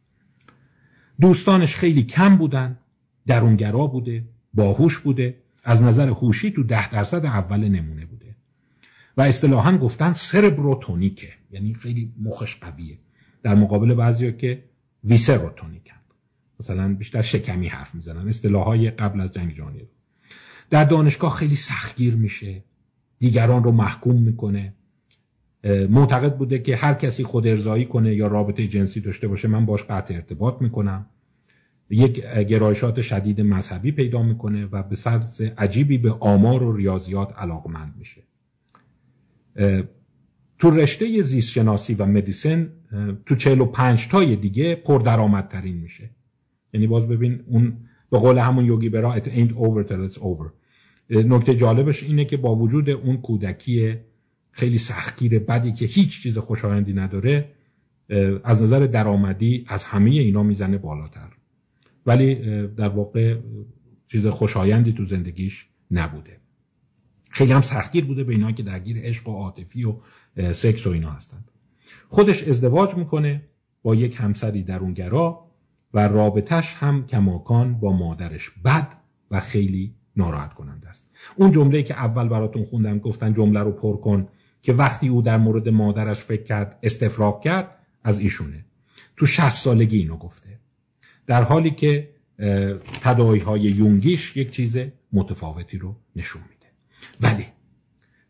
دوستانش خیلی کم بودن، درونگرا بوده، باهوش بوده، از نظر هوشی تو 10% اول نمونه بوده و اصطلاحاً گفتن سربروتونیکه، یعنی خیلی مخش قویه، در مقابل بعضیا که ویسروتونیکن، مثلا بیشتر شکمی حرف میزنن، اصطلاحای قبل از جنگ جهانی دوم. در دانشگاه خیلی سختگیر میشه، دیگران رو محکوم میکنه، معتقد بوده که هر کسی خود ارضایی کنه یا رابطه جنسی داشته باشه من باش قطع ارتباط میکنم. یک گرایشات شدید مذهبی پیدا میکنه و به طرز عجیبی به آمار و ریاضیات علاقمند میشه. تو رشته زیست شناسی و مدیسن تو 45 تای دیگه پردرآمدترین میشه، یعنی باز ببین اون به قول همون یوگی برا it ain't over till it's over. نکته جالبش اینه که با وجود اون کودکی خیلی سختگیر بدی که هیچ چیز خوشایندی نداره، از نظر درآمدی از همه اینا میزنه بالاتر، ولی در واقع چیز خوشایندی تو زندگیش نبوده. خیلی هم سختگیر بوده به اینا که درگیر عشق و عاطفی و سکس و اینا هستند. خودش ازدواج میکنه با یک همسری درونگرا و رابطش هم کماکان با مادرش بد و خیلی ناراحت کننده است. اون جمله‌ای که اول براتون خوندم گفتن جمله رو پر کن، که وقتی او در مورد مادرش فکر کرد استفراغ کرد، از ایشونه. تو 60 سالگی اینو گفته، در حالی که تداعی‌های یونگیش یک چیز متفاوتی رو نشون میده. ولی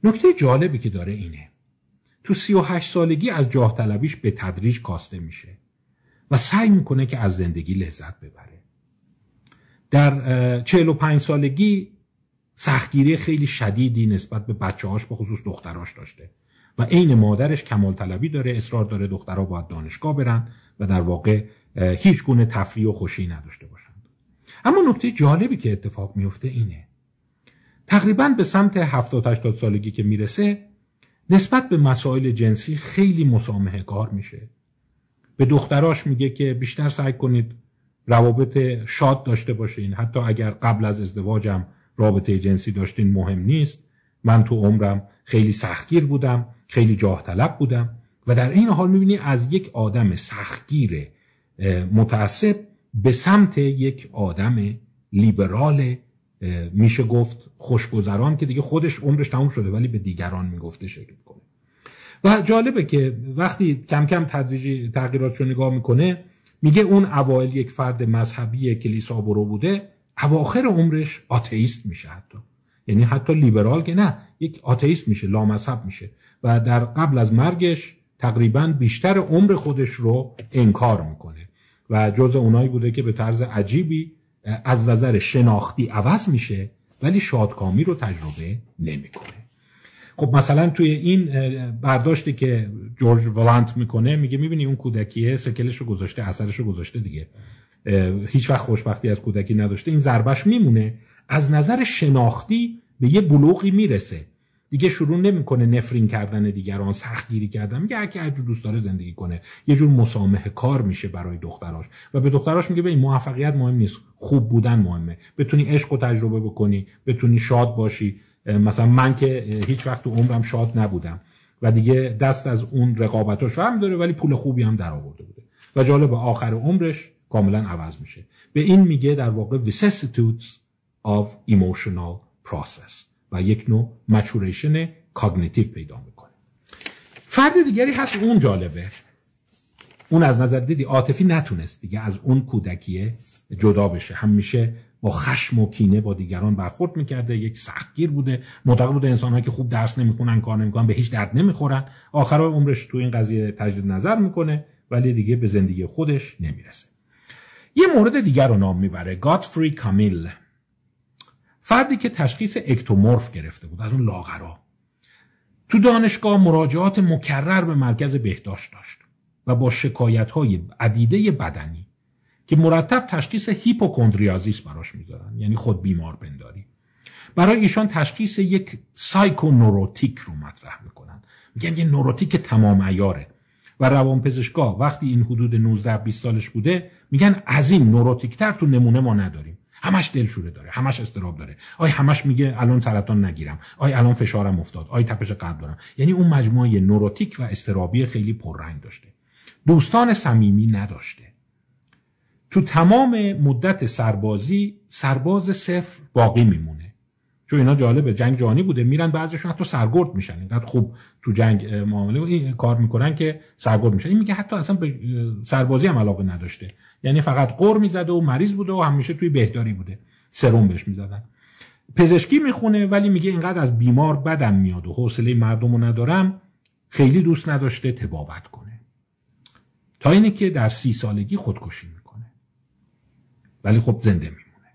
نکته جالبی که داره اینه تو 38 سالگی از جاه طلبیش به تدریج کاسته میشه و سعی میکنه که از زندگی لذت ببره. در 45 سالگی سختگیری خیلی شدیدی نسبت به بچه‌هاش به خصوص دختراش داشته و عین مادرش کمال طلبی داره، اصرار داره دخترها باید دانشگاه برن و در واقع هیچ گونه تفریح و خوشی نداشته باشند. اما نکته جالبی که اتفاق میفته اینه تقریباً به سمت 70-80 سالگی که میرسه نسبت به مسائل جنسی خیلی مسامحه‌کار میشه. به دختراش میگه که بیشتر سعی کنید روابط شاد داشته باشین، حتی اگر قبل از ازدواجم رابطه جنسی داشتین مهم نیست، من تو عمرم خیلی سختگیر بودم، خیلی جاه طلب بودم. و در این حال میبینی از یک آدم سختگیر متعصب به سمت یک آدم لیبرال میشه گفت خوشگذران، که دیگه خودش عمرش تموم شده ولی به دیگران میگفته شکل میکنه. و جالبه که وقتی کم کم تدریجی تغییراتش رو نگاه میکنه میگه اون اوایل یک فرد مذهبی کلیسا برو بوده، اواخر عمرش آتئیست میشه، حتی یعنی حتی لیبرال که نه، یک آتئیست میشه، لامذهب میشه و در قبل از مرگش تقریباً بیشتر عمر خودش رو انکار میکنه و جز اونایی بوده که به طرز عجیبی از نظر شناختی عوض میشه ولی شادکامی رو تجربه نمیکنه. خب مثلا توی این برداشتی که جورج والانت میکنه میگه میبینی اون کودکیه سکلش رو گذاشته، اثرش رو گذاشته دیگه، هیچ وقت خوشبختی از کودکی نداشته، این ضربش میمونه، از نظر شناختی به یه بلوغی میرسه دیگه، شروع نمیکنه نفرین کردن دیگران، سختگیری کردن، میگه هر جور دوست داره زندگی کنه، یه جور مسامحه کار میشه برای دختراش و به دختراش میگه ببین موفقیت مهم نیست، خوب بودن مهمه، بتونی عشق رو تجربه بکنی، بتونی شاد باشی. مثلا من که هیچ وقت تو عمرم شاد نبودم و دیگه دست از اون رقابتاش هم داره ولی پول خوبی هم در آورده بوده و جالب آخر عمرش کاملا عوض میشه. به این میگه در واقع vicissitudes of emotional process و یک نوع maturation cognitive پیدا میکنه. فرد دیگری هست اون جالبه، اون از نظر دیدی عاطفی نتونست دیگه از اون کودکیه جدا بشه، همیشه با خشم و کینه با دیگران برخورد میکرده، یک سختگیر بوده، معتقد بوده انسان‌هایی که خوب درس نمیخونن، کار نمیکنن، به هیچ درد نمیخورن. آخر عمرش تو این قضیه تجدید نظر میکنه ولی دیگه به زندگی خودش نمیرسه. یه مورد دیگر رو نام میبره، گاتفری کامیل، فردی که تشخیص اکتومورف گرفته بود از اون لاغرا. تو دانشگاه مراجعات مکرر به مرکز بهداشت داشت و با شکایت‌های عدیده بدنی که مرتب تشخیص هیپوکندریازیس براش میذارن، یعنی خود بیمار پنداری، برای ایشان تشخیص یک سایکونوروتیک رو مطرح میکنن، میگن یه نوروتیک تمام عیاره. و روانپزشکا وقتی این حدود 19-20 سالش بوده میگن از این نوروتیکتر تو نمونه ما نداریم، همش دلشوره داره، همش اضطراب داره، آی همش میگه الان سرطان نگیرم، آی الان فشارم افتاد، آی تپش قلب دارم. یعنی اون مجموعه نوروتیک و اضطرابی خیلی پررنگ داشته، دوستان صمیمی نداشته. تو تمام مدت سربازی سرباز صفر باقی میمونه، چون اینا جالبه جنگ جهانی بوده، میرن بعضیشون حتی سرگرد میشن، اینقدر خوب تو جنگ معامله کار میکنن که سرگرد میشن. این میگه حتی اصلا به سربازی هم علاقه نداشته، یعنی فقط قر میزده و مریض بوده و همیشه توی بهداری بوده، سرم بهش میزدن. پزشکی میخونه ولی میگه اینقدر از بیمار بدم میاد و حوصله مردمو ندارم، خیلی دوست نداشته تبابت کنه. تا اینه که در 30 سالگی خودکشی میکنه ولی خب زنده میمونه.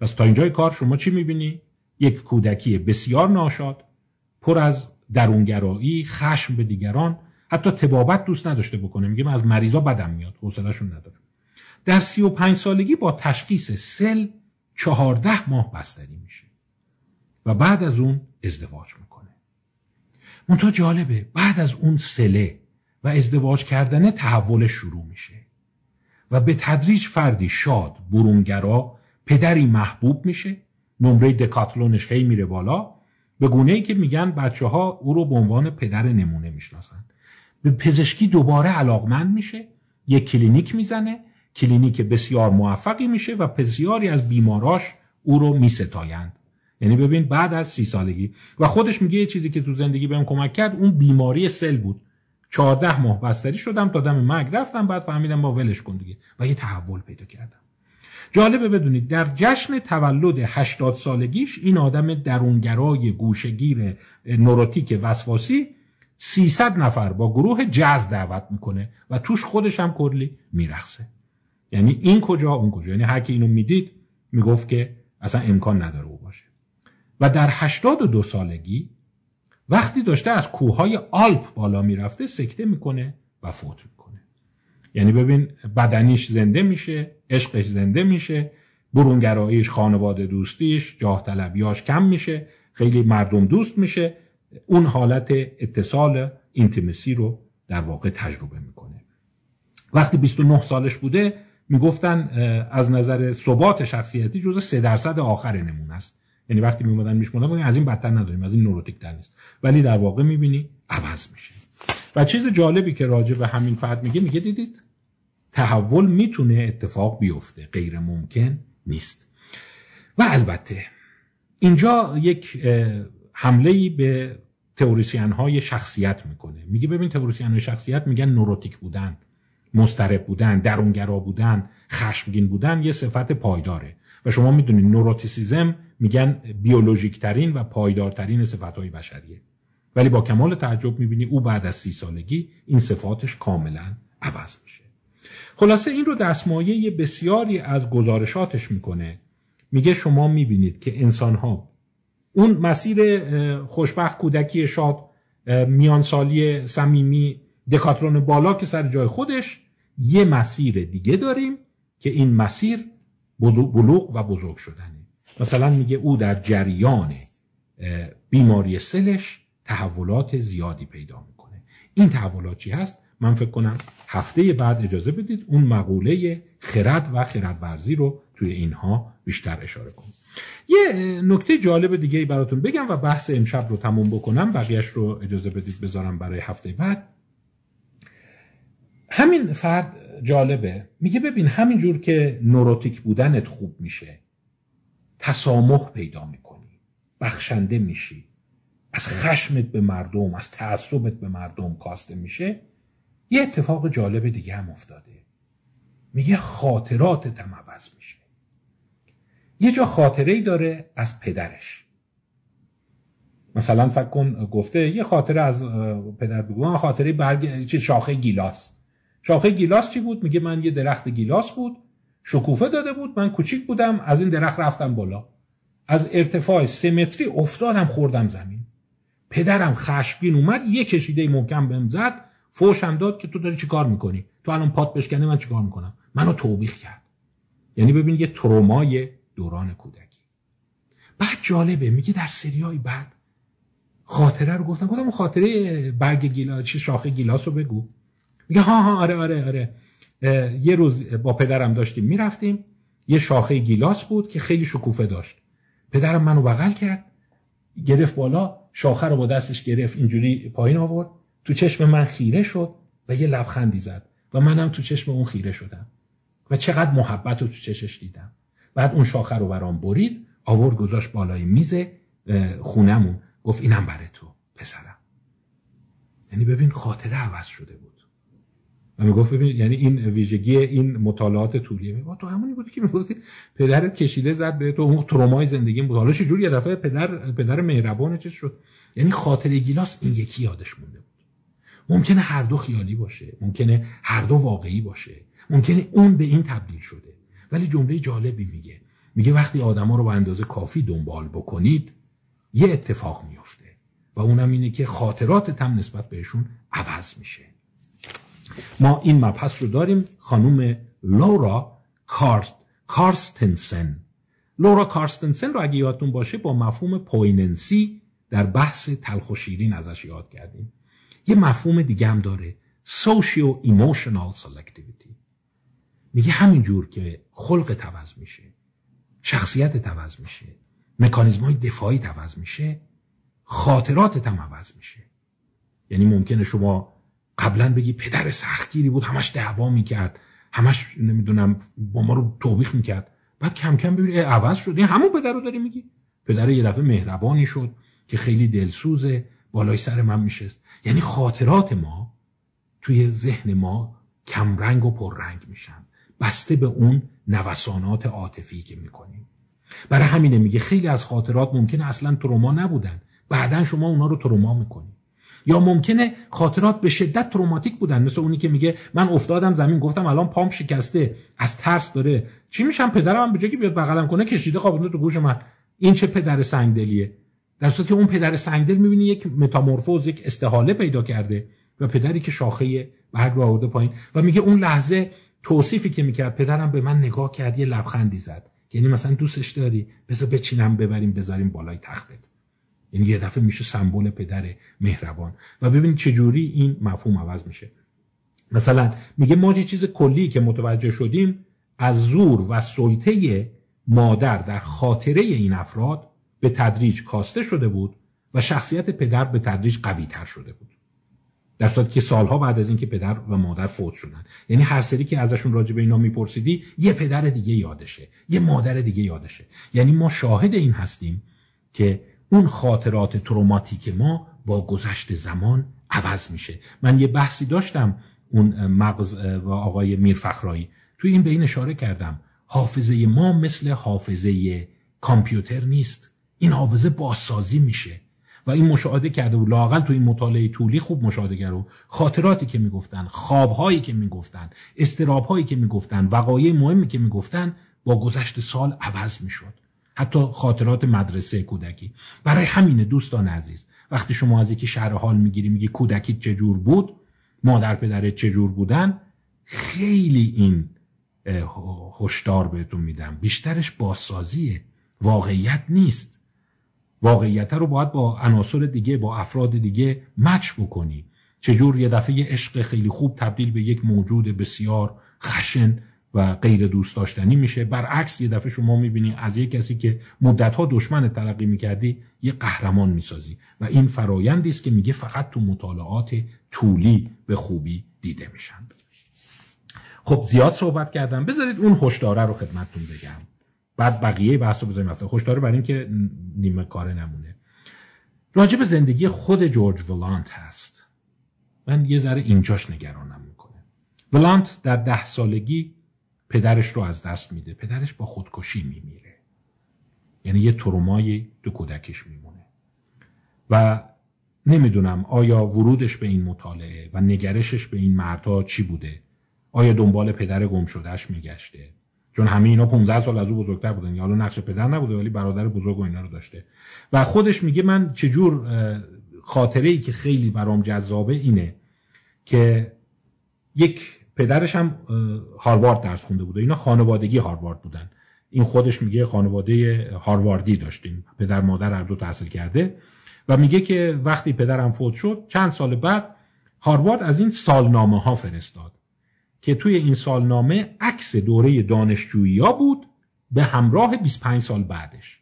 پس تا اینجای کار شما چی میبینی؟ یک کودکی بسیار ناشاد، پر از درونگرایی، خشم به دیگران، حتی تبابت دوست نداشته بکنه، میگم از مریضا بدم میاد، حوصله‌شون نداره. در 35 سالگی با تشخیص سل 14 ماه بستری میشه و بعد از اون ازدواج میکنه. منتها جالبه بعد از اون سله و ازدواج کردن تحول شروع میشه و به تدریج فردی شاد، برونگرا، پدری محبوب میشه، نمره دکاتلونش هی میره بالا، به گونه‌ای که میگن بچه‌ها او رو به عنوان پدر نمونه میشناسن. به پزشکی دوباره علاقمند میشه، یک کلینیک میزنه، کلینیک بسیار موفقی میشه و بسیاری از بیماراش او رو میستایند. یعنی ببین بعد از 30 سالگی. و خودش میگه یه چیزی که تو زندگی بهم کمک کرد اون بیماری سل بود، 14 ماه بستری شدم تا دم مرگ رفتم، بعد فهمیدم با ولش کن دیگه و یه تحول پیدا کردم. جالبه بدونید در جشن تولد 80 سالگیش این آدم درونگرای گوشگیر نوروتیک وسواسی 300 نفر با گروه جاز دعوت میکنه و توش خودش هم کلی میرقصه. یعنی این کجا اون کجا، یعنی هر کی اینو میدید میگفت که اصلا امکان نداره او باشه. و در 82 سالگی وقتی داشته از کوههای آلپ بالا میرفته سکته میکنه و فوت میکنه. یعنی ببین بدنیش زنده میشه، عشقش زنده میشه، برونگراییش، خانواده دوستیش، جاه طلبیاش کم میشه، خیلی مردم دوست میشه، اون حالت اتصال اینتیمسی رو در واقع تجربه میکنه. وقتی 29 سالش بوده میگفتن از نظر ثبات شخصیتی جزو 3% آخر نمونه است. یعنی وقتی میمدن میشمردن از این بدتر نداریم، از این نوروتیک تر نیست، ولی در واقع میبینی عوض میشه. و چیز جالبی که راجع به همین فرد میگه دیدید تحول میتونه اتفاق بیفته، غیر ممکن نیست. و البته اینجا یک حمله‌ای به تئوریسین‌های شخصیت میکنه، میگه ببین تئوریسین‌های شخصیت میگن نوروتیک بودن، مضطرب بودن، درونگرا بودن، خشمگین بودن یه صفت پایداره و شما میدونید نوروتیسیزم میگن بیولوژیک ترین و پایدارترین صفاتهای بشریه، ولی با کمال تعجب میبینی او بعد از 30 سالگی این صفاتش کاملا عوض میشه. خلاصه این رو دستمایه بسیاری از گزارشاتش میکنه، میگه شما میبینید که انسانها اون مسیر خوشبخت، کودکی شاد، میانسالی صمیمی، دکاترون بالا که سر جای خودش، یه مسیر دیگه داریم که این مسیر بلوغ و بزرگ شدنه. مثلا میگه او در جریان بیماری سلش تحولات زیادی پیدا میکنه. این تحولات چی هست؟ من فکر کنم هفته بعد اجازه بدید اون مقوله خرد و خردورزی رو توی اینها بیشتر اشاره کنم. یه نکته جالب دیگه ای براتون بگم و بحث امشب رو تموم بکنم، بقیهش رو اجازه بدید بذارم برای هفته بعد. همین فرد جالبه، میگه ببین همین جور که نوروتیک بودنت خوب میشه، تسامح پیدا میکنی، بخشنده میشی، از خشمت به مردم، از تعصبت به مردم کاسته میشه، یه اتفاق جالب دیگه هم افتاده. میگه خاطراتت هم عوض میشه. یه جا خاطره‌ای داره از پدرش. مثلا فکر کن گفته یه خاطره از پدر بگو. من خاطره شاخه گیلاس. شاخه گیلاس چی بود؟ میگه من یه درخت گیلاس بود، شکوفه داده بود، من کوچیک بودم، از این درخت رفتم بالا، از ارتفاع 3 متری افتادم خوردم زمین. پدرم خشمگین اومد یه کشیده محکم بهم زد، فوشم داد که تو داری چیکار میکنی، تو الان پات بشکنه من چیکار میکنم، منو توبیخ کرد. یعنی ببین یه ترومای دوران کودکی. بعد جالبه میگه در سریای بعد خاطره رو گفتم خاطره برگ گیلاس شاخه گیلاس رو بگو. میگه ها آره یه روز با پدرم داشتیم میرفتیم، یه شاخه گیلاس بود که خیلی شکوفه داشت، پدرم منو بغل کرد، گرفت بالا، شاخه رو با دستش گرفت اینجوری پایین آورد، تو چشم من خیره شد و یه لبخندی زد و منم تو چشم اون خیره شدم و چقدر محبت رو تو چشش دیدم. بعد اون شاخه رو برام برید، آورد گذاشت بالای میز خونمون، گفت اینم برای تو پسرم. یعنی ببین خاطره عوض شده بود. و میگفت ببین یعنی این ویژگی این مطالعات طولیه. میگه تو همونی بودی که میگفتی پدرت کشیده زد به تو، اون ترومای زندگی بود، حالا چه جوری یه دفعه پدر مهربان چیز شد. یعنی خاطره گیلاس این یکی یادش مونده بود. ممکنه هر دو خیالی باشه، ممکنه هر دو واقعی باشه، ممکنه اون به این تبدیل شده. ولی جمله جالبی میگه وقتی آدما رو به اندازه کافی دنبال بکنید یه اتفاق میفته و اونم اینه که خاطرات هم نسبت بهشون عوض میشه. ما این مبحث رو داریم. خانم لورا کارستنسن. لورا کارستنسن رو اگه یادتون باشه با مفهوم پویننسی در بحث تلخ و شیرین ازش یاد کردیم. یه مفهوم دیگه هم داره، سوشیو ایموشنال سلکتیویتی. میگه همینجور که خلق توضع میشه، شخصیت توضع میشه، مکانیزم‌های دفاعی توضع میشه، خاطراتت هم عوض میشه. یعنی ممکنه شما قبلا بگی پدر سختگیری بود، همش دعوا میکرد، همش نمیدونم با ما رو توبیخ میکرد، بعد کم کم ببینی عوض شد، این همون پدر رو داری میگی. پدر یه دفعه مهربانی شد که خیلی دلسوزه، بالای سر من میشست. یعنی خاطرات ما توی ذهن ما کم رنگ و پر رنگ میشن بسته به اون نوسانات عاطفی که میکنیم. برای همینه میگه خیلی از خاطرات ممکنه اصلا تروما نبودن، بعدن شما اونا رو تروما میکنی. یا ممکنه خاطرات به شدت تروماتیک بودن، مثل اونی که میگه من افتادم زمین، گفتم الان پام شکسته، از ترس داره چی میشم، پدرم به جایی که بیاد بغلم کنه کشیده خوابونده تو گوش من. این چه پدر سنگدلیه؟ در صورتی که اون پدر سنگدل میبینی یک متامورفوز، یک استحاله پیدا کرده و پدری که شاخه برگ رو آورده پایین. و میگه اون لحظه توصیفی که میکرد، پدرم به من نگاه کرد یه لبخندی زد، یعنی مثلا دوستش داری، بذار بچینم ببریم بذاریم بالای تختت. این یه دفعه میشه سمبل پدر مهربان. و ببینید چجوری این مفهوم عوض میشه. مثلا میگه ما یه چیز کلی که متوجه شدیم از زور و سلطه مادر در خاطره این افراد به تدریج کاسته شده بود و شخصیت پدر به تدریج قوی تر شده بود، در صورتی که سالها بعد از اینکه پدر و مادر فوت شدن، یعنی هر سری که ازشون راجع به اینا میپرسیدی یه پدر دیگه یادشه، یه مادر دیگه یادشه. یعنی ما شاهد این هستیم که اون خاطرات تروماتیک ما با گذشت زمان عوض میشه. من یه بحثی داشتم اون مغز و آقای میرفخرایی، توی این به این اشاره کردم، حافظه ما مثل حافظه کامپیوتر نیست، این حافظه بازسازی میشه. و این مشاهده کرده و لااقل تو این مطالعه طولی خوب مشاهده کرده، خاطراتی که میگفتن، خوابهایی که میگفتن، استرابهایی که میگفتن، وقایع مهمی که میگفتن با گذشت سال عوض میشد، حتی خاطرات مدرسه کودکی. برای همینه دوستان عزیز، وقتی شما از یکی شرح حال میگیری میگی کودکیت چجور بود، مادر پدرت چجور بودن، خیلی این هشدار بهتون میدم، بیشترش بازسازیه، واقعیت نیست. واقعیت رو باید با عناصر دیگه، با افراد دیگه مچ بکنی. چجور یه دفعه عشق خیلی خوب تبدیل به یک موجود بسیار خشن و غیر دوست داشتنی میشه، برعکس یه دفعه شما میبینی از یه کسی که مدت‌ها دشمن تلقی میکردی یه قهرمان میسازی. و این فرایندی است که میگه فقط تو مطالعات طولی به خوبی دیده میشن. خب زیاد صحبت کردم، بذارید اون هشداره رو خدمتتون بگم، بعد بقیه بحثو بذاریم مثلا هشداره برای این که نیمه کاره نمونه. راجع به زندگی خود جورج ولانت هست، من یه ذره اینجاش نگرانم میکنه. ولانت در 10 سالگی پدرش رو از دست میده، پدرش با خودکشی میمیره. یعنی یه ترومای دو کودکش میمونه. و نمیدونم آیا ورودش به این مطالعه و نگرشش به این مردها چی بوده؟ آیا دنبال پدر گم شدهش میگشته؟ چون همه اینا 15 سال از او بزرگتر بودن، یا حالا نقش پدر نبوده ولی برادر بزرگ و اینا رو داشته. و خودش میگه من چجور، خاطره‌ای که خیلی برام جذابه اینه که یک پدرش هم هاروارد درس خونده بوده، اینا خانوادگی هاروارد بودن، این خودش میگه خانواده هارواردی داشتیم، پدر مادر هر دو تحصیل کرده. و میگه که وقتی پدرم فوت شد چند سال بعد هاروارد از این سالنامه ها فرستاد که توی این سالنامه عکس دوره دانشجویی ها بود به همراه 25 سال بعدش.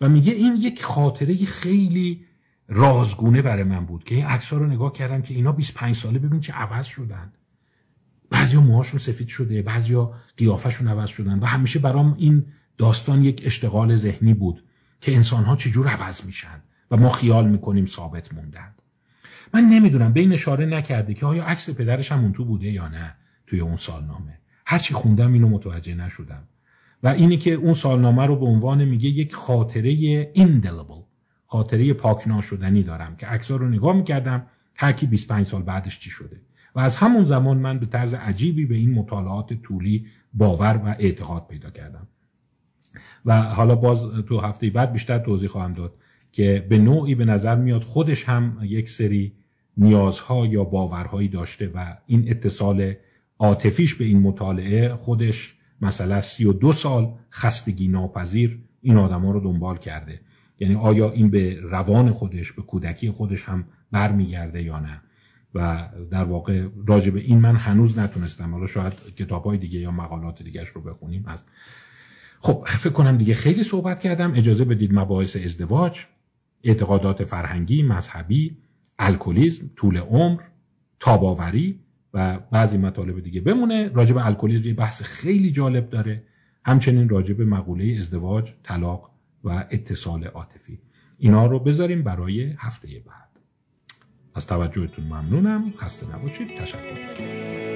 و میگه این یک خاطره خیلی رازگونه برای من بود که این عکس ها رو نگاه کردم که اینا 25 ساله ببین چه عوض شدن، بعضیا موهاشون سفید شده، بعضیا قیافشون عوض شدن. و همیشه برام این داستان یک اشتغال ذهنی بود که انسان ها چجور عوض میشن و ما خیال میکنیم ثابت موندن. من نمیدونم به این اشاره نکرده که آیا عکس پدرش هم اون تو بوده یا نه توی اون سالنامه. هرچی خوندم اینو متوجه نشدم. و اینی که اون سالنامه رو به عنوان میگه یک خاطره indelible، خاطره پاک ناشدنی دارم که عکس‌ها رو نگاه می‌کردم هر کی 25 سال بعدش چی شده. و از همون زمان من به طرز عجیبی به این مطالعات طولی باور و اعتقاد پیدا کردم. و حالا باز تو هفته بعد بیشتر توضیح خواهم داد که به نوعی به نظر میاد خودش هم یک سری نیازها یا باورهایی داشته و این اتصال عاطفیش به این مطالعه خودش مثلا 32 سال خستگی ناپذیر این آدما رو دنبال کرده. یعنی آیا این به روان خودش، به کودکی خودش هم برمیگرده یا نه؟ و در واقع راجع به این من هنوز نتونستم، حالا شاید کتاب‌های دیگه یا مقالات دیگه‌اش رو بخونیم. از خب فکر کنم دیگه خیلی صحبت کردم، اجازه بدید مباحث ازدواج، اعتقادات فرهنگی، مذهبی، الکلیسم، طول عمر، تاباوری و بعضی مطالب دیگه بمونه. راجع به الکلیسم یه بحث خیلی جالب داره، همچنین راجع به مقوله ازدواج، طلاق و اتصال عاطفی. اینا رو بذاریم برای هفته بعد. از توجهتون ممنونم، خسته نباشید، تشکر.